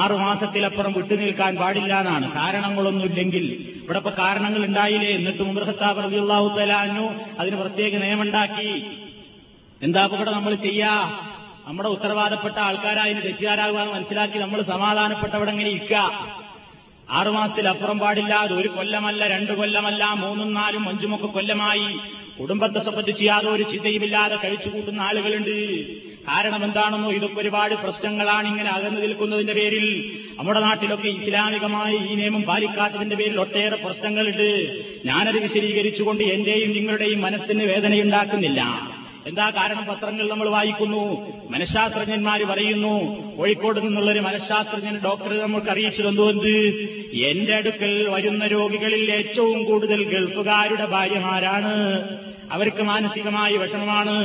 ആറുമാസത്തിലപ്പുറം വിട്ടുനിൽക്കാൻ പാടില്ല എന്നാണ്, കാരണങ്ങളൊന്നുമില്ലെങ്കിൽ. ഇവിടെ ഇപ്പൊ കാരണങ്ങൾ ഉണ്ടായില്ലേ? എന്നിട്ടും ഉമർ ഖത്താബ് റളിയല്ലാഹു തആല അൻഹു അതിന് പ്രത്യേക നിയമമുണ്ടാക്കി. എന്താ ഇവിടെ നമ്മൾ ചെയ്യാ? നമ്മുടെ ഉത്തരവാദപ്പെട്ട ആൾക്കാരായതിന് തെറ്റുകാരാകുവാൻ മനസ്സിലാക്കി നമ്മൾ സമാധാനപ്പെട്ടവിടെ ഇങ്ങനെ ഇരിക്കുക. ആറുമാസത്തിലപ്പുറം പാടില്ല. അത് ഒരു കൊല്ലമല്ല, രണ്ടു കൊല്ലമല്ല, മൂന്നും നാലും അഞ്ചുമൊക്കെ കൊല്ലമായി കുടുംബത്തെ സംബന്ധിച്ച് യാതൊരു ചിന്തയുമില്ലാതെ കഴിച്ചു കൂട്ടുന്ന ആളുകളുണ്ട്. കാരണം എന്താണെന്നോ, ഇതൊക്കെ ഒരുപാട് പ്രശ്നങ്ങളാണ് ഇങ്ങനെ അകന്നു നിൽക്കുന്നതിന്റെ പേരിൽ. നമ്മുടെ നാട്ടിലൊക്കെ ഇസ്ലാമികമായി ഈ നിയമം പാലിക്കാത്തതിന്റെ പേരിൽ ഒട്ടേറെ പ്രശ്നങ്ങളുണ്ട്. ഞാനത് വിശദീകരിച്ചുകൊണ്ട് എന്റെയും നിങ്ങളുടെയും മനസ്സിന് വേദനയുണ്ടാക്കുന്നില്ല. എന്താ കാരണം? പത്രങ്ങൾ നമ്മൾ വായിക്കുന്നു, മനഃശാസ്ത്രജ്ഞന്മാർ പറയുന്നു. കോഴിക്കോട് നിന്നുള്ളൊരു മനഃശാസ്ത്രജ്ഞൻ ഡോക്ടർ നമ്മൾക്ക് അറിയിച്ചു തന്നു, എന്ത്, എന്റെ അടുക്കൽ വരുന്ന രോഗികളിൽ ഏറ്റവും കൂടുതൽ ഗൾഫുകാരുടെ ഭാര്യമാരാണ്, അവർക്ക് മാനസികമായി വിഷമമാണ്,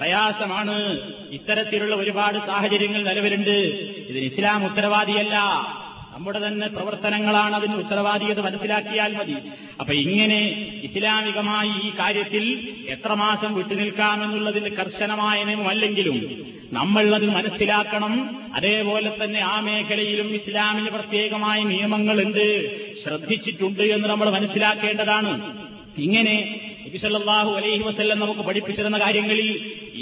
പ്രയാസമാണ്, ഇത്തരത്തിലുള്ള ഒരുപാട് സാഹചര്യങ്ങൾ നിലവിലുണ്ട്. ഇതിന് ഇസ്ലാം ഉത്തരവാദിയല്ല, നമ്മുടെ തന്നെ പ്രവർത്തനങ്ങളാണ് അതിന് ഉത്തരവാദിയത്. മനസ്സിലാക്കിയാൽ മതി. അപ്പൊ ഇങ്ങനെ ഇസ്ലാമികമായി ഈ കാര്യത്തിൽ എത്ര മാസം വിട്ടുനിൽക്കാമെന്നുള്ളതിന് കർശനമായ നിയമമല്ലെങ്കിലും നമ്മൾ അത് മനസ്സിലാക്കണം. അതേപോലെ തന്നെ ആ മേഖലയിലും ഇസ്ലാമിന് പ്രത്യേകമായ നിയമങ്ങളുണ്ട്, ശ്രദ്ധിച്ചിട്ടുണ്ട് എന്ന് നമ്മൾ മനസ്സിലാക്കേണ്ടതാണ്. ഇങ്ങനെ നബി സല്ലല്ലാഹു അലൈഹി വസല്ലം നമുക്ക് പഠിപ്പിച്ചിരുന്ന കാര്യങ്ങളിൽ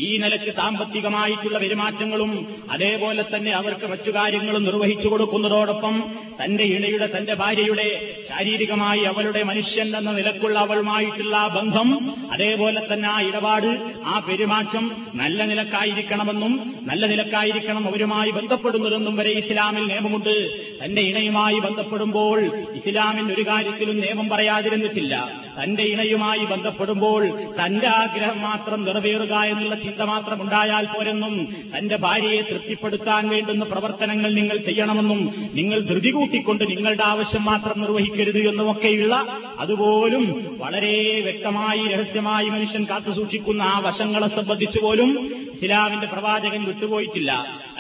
ഈ നിലയ്ക്ക് സാമ്പത്തികമായിട്ടുള്ള പെരുമാറ്റങ്ങളും അതേപോലെ തന്നെ അവർക്ക് മറ്റു കാര്യങ്ങളും നിർവഹിച്ചു കൊടുക്കുന്നതോടൊപ്പം തന്റെ ഇണയുടെ തന്റെ ഭാര്യയുടെ ശാരീരികമായി അവളുടെ മനുഷ്യൻ എന്ന നിലക്കുള്ള അവളുമായിട്ടുള്ള ബന്ധം, അതേപോലെ തന്നെ ആ ഇടപാട്, ആ പെരുമാറ്റം നല്ല നിലക്കായിരിക്കണമെന്നും നല്ല നിലക്കായിരിക്കണം അവരുമായി ബന്ധപ്പെടുന്നതെന്നും വരെ ഇസ്ലാമിൽ നിയമമുണ്ട്. തന്റെ ഇണയുമായി ബന്ധപ്പെടുമ്പോൾ ഇസ്ലാമിൽ ഒരു കാര്യത്തിലും നിയമം പറയാതിരുന്നിട്ടില്ല. തന്റെ ഇണയുമായി ബന്ധപ്പെടുമ്പോൾ തന്റെ ആഗ്രഹം മാത്രം നിറവേറുക എന്നുള്ള ചിന്ത മാത്രം ഉണ്ടായാൽ പോരെന്നും തന്റെ ഭാര്യയെ തൃപ്തിപ്പെടുത്താൻ വേണ്ടുന്ന പ്രവർത്തനങ്ങൾ നിങ്ങൾ ചെയ്യണമെന്നും നിങ്ങൾ ധൃതി കൂട്ടിക്കൊണ്ട് നിങ്ങളുടെ ആവശ്യം മാത്രം നിർവഹിക്കരുത് എന്നുമൊക്കെയുള്ള അതുപോലും വളരെ വ്യക്തമായി രഹസ്യമായി മനുഷ്യൻ കാത്തുസൂക്ഷിക്കുന്ന ആ വശങ്ങളെ സംബന്ധിച്ചു പോലും ഇസ്ലാമിന്റെ പ്രവാചകൻ വിട്ടുപോയിട്ടില്ല.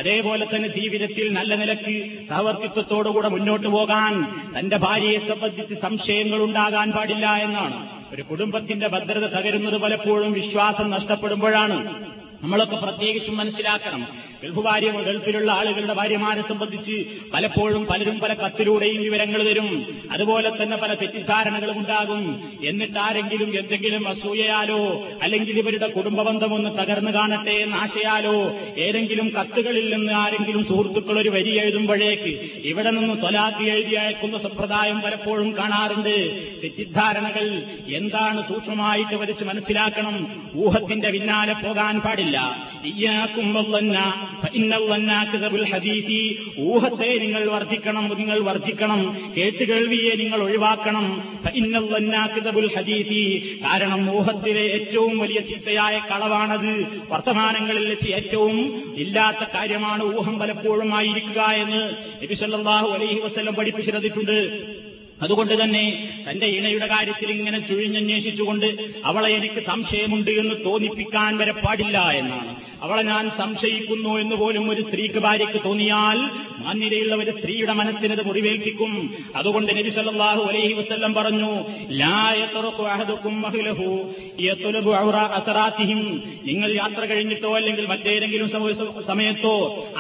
അതേപോലെ തന്നെ ജീവിതത്തിൽ നല്ല നിലയ്ക്ക് സഹവർത്തിത്വത്തോടുകൂടെ മുന്നോട്ട് പോകാൻ തന്റെ ഭാര്യയെ സംബന്ധിച്ച് സംശയങ്ങൾ ഉണ്ടാകാൻ പാടില്ല എന്നാണ്. ഒരു കുടുംബത്തിന്റെ ഭദ്രത തകരുന്നത് പലപ്പോഴും വിശ്വാസം നഷ്ടപ്പെടുമ്പോഴാണ്. നമ്മളൊക്കെ പ്രത്യേകിച്ചും മനസ്സിലാക്കണം. ഗൾഫ് ഭാര്യ ഗൾഫിലുള്ള ആളുകളുടെ ഭാര്യമാരെ സംബന്ധിച്ച് പലപ്പോഴും പലരും പല കത്തിലൂടെയും വിവരങ്ങൾ തരും. അതുപോലെ തന്നെ പല തെറ്റിദ്ധാരണകളും ഉണ്ടാകും. എന്നിട്ട് ആരെങ്കിലും എന്തെങ്കിലും അസൂയയാലോ അല്ലെങ്കിൽ ഇവരുടെ കുടുംബബന്ധം ഒന്ന് തകർന്നു കാണട്ടെ എന്ന ആശയാലോ ഏതെങ്കിലും കത്തുകളിൽ നിന്ന് ആരെങ്കിലും സുഹൃത്തുക്കൾ ഒരു വരി എഴുതുമ്പോഴേക്ക് ഇവിടെ നിന്ന് തൊലാക്കി എഴുതി അയക്കുന്ന സമ്പ്രദായം പലപ്പോഴും കാണാറുണ്ട്. തെറ്റിദ്ധാരണകൾ എന്താണ് സൂക്ഷ്മമായിട്ട് വരച്ച് മനസ്സിലാക്കണം. ഊഹത്തിന്റെ പിന്നാലെ പോകാൻ പാടില്ല. ഊഹത്തെ നിങ്ങൾ വർദ്ധിക്കണം, നിങ്ങൾ വർദ്ധിക്കണം. കേട്ടുകേൾവിയെ നിങ്ങൾ ഒഴിവാക്കണം. കാരണം ഊഹത്തിലെ ഏറ്റവും വലിയ ചീത്തയായ കളവാണത്. വർത്തമാനങ്ങളിൽ വെച്ച് ഏറ്റവും ഇല്ലാത്ത കാര്യമാണ് ഊഹം പലപ്പോഴും ആയിരിക്കുക എന്ന് നബി സല്ലല്ലാഹു അലൈഹി വസല്ലം പഠിപ്പിച്ചിട്ടുണ്ട്. അതുകൊണ്ട് തന്നെ തന്റെ ഇണയുടെ കാര്യത്തിൽ ഇങ്ങനെ ചുഴിഞ്ഞന്വേഷിച്ചുകൊണ്ട് അവളെ എനിക്ക് സംശയമുണ്ട് എന്ന് തോന്നിപ്പിക്കാൻ വരെ പാടില്ല എന്നാണ്. അവളെ ഞാൻ സംശയിക്കുന്നു എന്ന് പോലും ഒരു സ്ത്രീക്ക് ഭാര്യയ്ക്ക് തോന്നിയാൽ മാന്യതയുള്ള ഒരു സ്ത്രീയുടെ മനസ്സിനത് മുറിവേൽപ്പിക്കും. അതുകൊണ്ട് നബി സല്ലല്ലാഹു അലൈഹി വസല്ലം പറഞ്ഞു, ലാ യതറഖു അഹദുക്കും മഹ്ലഹു യത്ലബു അസറാതിഹിം. നിങ്ങൾ യാത്ര കഴിഞ്ഞിട്ടോ അല്ലെങ്കിൽ മറ്റേതെങ്കിലും സമയത്തോ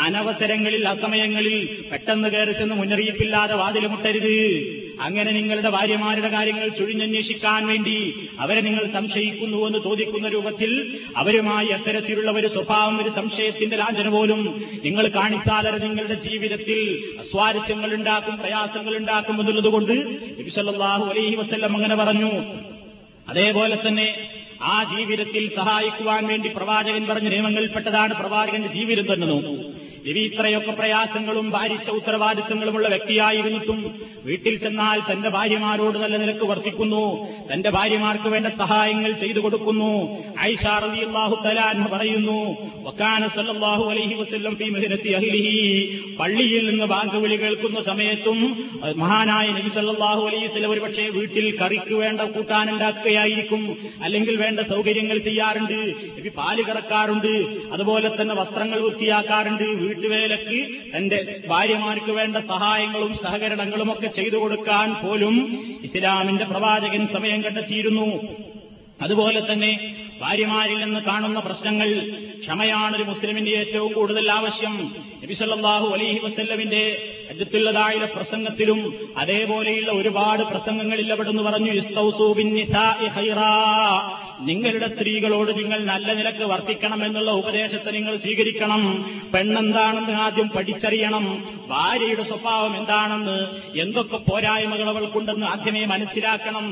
അനവസരങ്ങളിൽ അസമയങ്ങളിൽ പെട്ടെന്ന് കയറി ചെന്ന് മുന്നറിയിപ്പില്ലാതെ വാതിൽ മുട്ടരുത്. അങ്ങനെ നിങ്ങളുടെ ഭാര്യമാരുടെ കാര്യങ്ങൾ ചുഴിഞ്ഞന്വേഷിക്കാൻ വേണ്ടി അവരെ നിങ്ങൾ സംശയിക്കുന്നുവെന്ന് ചോദിക്കുന്ന രൂപത്തിൽ അവരുമായി അത്തരത്തിലുള്ള ഒരു സ്വഭാവം, ഒരു സംശയത്തിന്റെ ലാഞ്ചന പോലും നിങ്ങൾ കാണിച്ചാലത് നിങ്ങളുടെ ജീവിതത്തിൽ അസ്വാരസ്യങ്ങൾ ഉണ്ടാക്കും, പ്രയാസങ്ങൾ ഉണ്ടാക്കും എന്നുള്ളതുകൊണ്ട് നബി സല്ലല്ലാഹു അലൈഹി വസല്ലം അങ്ങനെ പറഞ്ഞു. അതേപോലെ തന്നെ ആ ജീവിതത്തിൽ സഹായിക്കുവാൻ വേണ്ടി പ്രവാചകൻ പറഞ്ഞ നിയമങ്ങളിൽപ്പെട്ടതാണ് പ്രവാചകന്റെ ജീവിതം തന്നെ. നോക്കൂ, രവി ഇത്രയൊക്കെ പ്രയാസങ്ങളും ഭാരിച്ച ഉത്തരവാദിത്തങ്ങളുമുള്ള വ്യക്തിയായിരുന്നിട്ടും വീട്ടിൽ ചെന്നാൽ തന്റെ ഭാര്യമാരോട് നല്ല നിലക്ക് വർത്തിക്കുന്നു, തന്റെ ഭാര്യമാർക്ക് വേണ്ട സഹായങ്ങൾ ചെയ്തു കൊടുക്കുന്നു. ആയിഷ റളിയല്ലാഹു തആല അൻഹ പറയുന്നു, വകാന സല്ലല്ലാഹു അലൈഹി വസല്ലം ഫീ മഹ്നതി അഹ്ലിഹി. പള്ളിയിൽ നിന്ന് ബാങ്ക് വിളി കേൾക്കുന്ന സമയത്തും മഹാനായ നബി സല്ലല്ലാഹു അലൈഹി വസല്ലം ഒരുപക്ഷേ വീട്ടിൽ കറിക്ക് വേണ്ട കൂട്ടാനുണ്ടാക്കുകയായിരിക്കും, അല്ലെങ്കിൽ വേണ്ട സൗകര്യങ്ങൾ ചെയ്യാറുണ്ട്. നബി പാല് കറക്കാറുണ്ട്, അതുപോലെ തന്നെ വസ്ത്രങ്ങൾ വൃത്തിയാക്കാറുണ്ട്. വീട്ടുവേലക്ക് തന്റെ ഭാര്യമാർക്ക് വേണ്ട സഹായങ്ങളും സഹകരണങ്ങളും ഒക്കെ ചെയ്തു കൊടുക്കാൻ പോലും ഇസ്ലാമിന്റെ പ്രവാചകൻ സമയം കണ്ടെത്തിയിരുന്നു. അതുപോലെ തന്നെ ഭാര്യമാരിൽ നിന്ന് കാണുന്ന പ്രശ്നങ്ങൾ, ക്ഷമയാണ് ഒരു മുസ്ലിമിന്റെ ഏറ്റവും കൂടുതൽ ആവശ്യം. നബി സല്ലല്ലാഹു അലൈഹി വസല്ലമിന്റെ ഹജ്ജത്തുള്ളതായ പ്രസംഗത്തിലും അതേപോലെയുള്ള ഒരുപാട് പ്രസംഗങ്ങളിൽ അവിടുന്ന് പറഞ്ഞു, ഇസ്തൗസൂ ബിന്നിസാഇ ഖൈറാ. നിങ്ങളുടെ സ്ത്രീകളോട് നിങ്ങൾ നല്ല നിലക്ക് വർത്തിക്കണം എന്നുള്ള ഉപദേശത്തെ നിങ്ങൾ സ്വീകരിക്കണം. പെണ്ണെന്താണെന്ന് ആദ്യം പഠിച്ചറിയണം, ഭാര്യയുടെ സ്വഭാവം എന്താണെന്ന്, എന്തൊക്കെ പോരായ്മകൾ അവൾക്കുണ്ടെന്ന് ആദ്യമേ മനസ്സിലാക്കണം.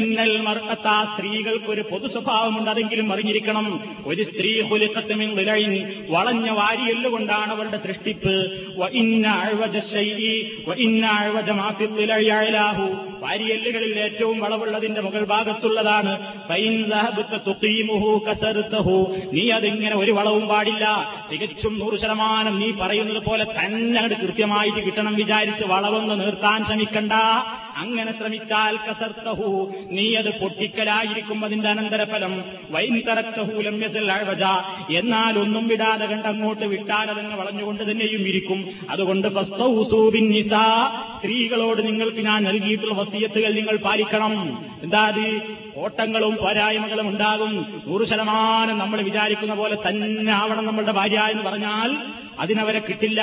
ഇന്നൽ മർഅത, സ്ത്രീകൾക്കൊരു പൊതു സ്വഭാവമുണ്ട്, അതെങ്കിലും അറിഞ്ഞിരിക്കണം. ഒരു സ്ത്രീ ഖുലിഖത മിൻ ദിലൈൻ, വളഞ്ഞ വാരിയെല്ലുകൊണ്ടാണ് അവളുടെ സൃഷ്ടിപ്പ്. വ ഇന്ന അഅ്വജ ശൈഇ വ ഇന്ന അഅ്വജ മാ ഫി ദിലൈ അലാഹു. വാരിയെല്ലുകളിൽ ഏറ്റവും വളവുള്ളതിന്റെ മുകൾ ഭാഗത്തുള്ളതാണ്. നീ അതിങ്ങനെ ഒരു വളവും പാടില്ല, തികച്ചും നൂറ് ശതമാനം നീ പറയുന്നത് പോലെ തന്നെ അത് കൃത്യമായിട്ട് കിട്ടണം വിചാരിച്ച് വളവൊന്ന് നിർത്താൻ ശ്രമിക്കണ്ട. അങ്ങനെ ശ്രമിച്ചാൽ കസർത്തഹു, നീ അത് പൊട്ടിക്കലായിരിക്കും അതിന്റെ അനന്തരഫലം. വൈൻ തറത്തഹു ലംയസൽ അഴവജ, എന്നാൽ ഒന്നും വിടാതെ കണ്ടങ്ങോട്ട് വിട്ടാൽ അതങ്ങ് വളഞ്ഞുകൊണ്ട് തന്നെയും ഇരിക്കും. അതുകൊണ്ട് സ്ത്രീകളോട് നിങ്ങൾക്ക് ഞാൻ നൽകിയിട്ടുള്ള വസീയത്തുകൾ നിങ്ങൾ പാലിക്കണം. എന്താ അത്? ഓട്ടങ്ങളും പോരായ്മകളും ഉണ്ടാകും. നൂറ് ശതമാനം നമ്മൾ വിചാരിക്കുന്ന പോലെ തന്നെ ആവണം നമ്മളുടെ ഭാര്യ എന്ന് പറഞ്ഞാൽ അതിനവരെ കിട്ടില്ല.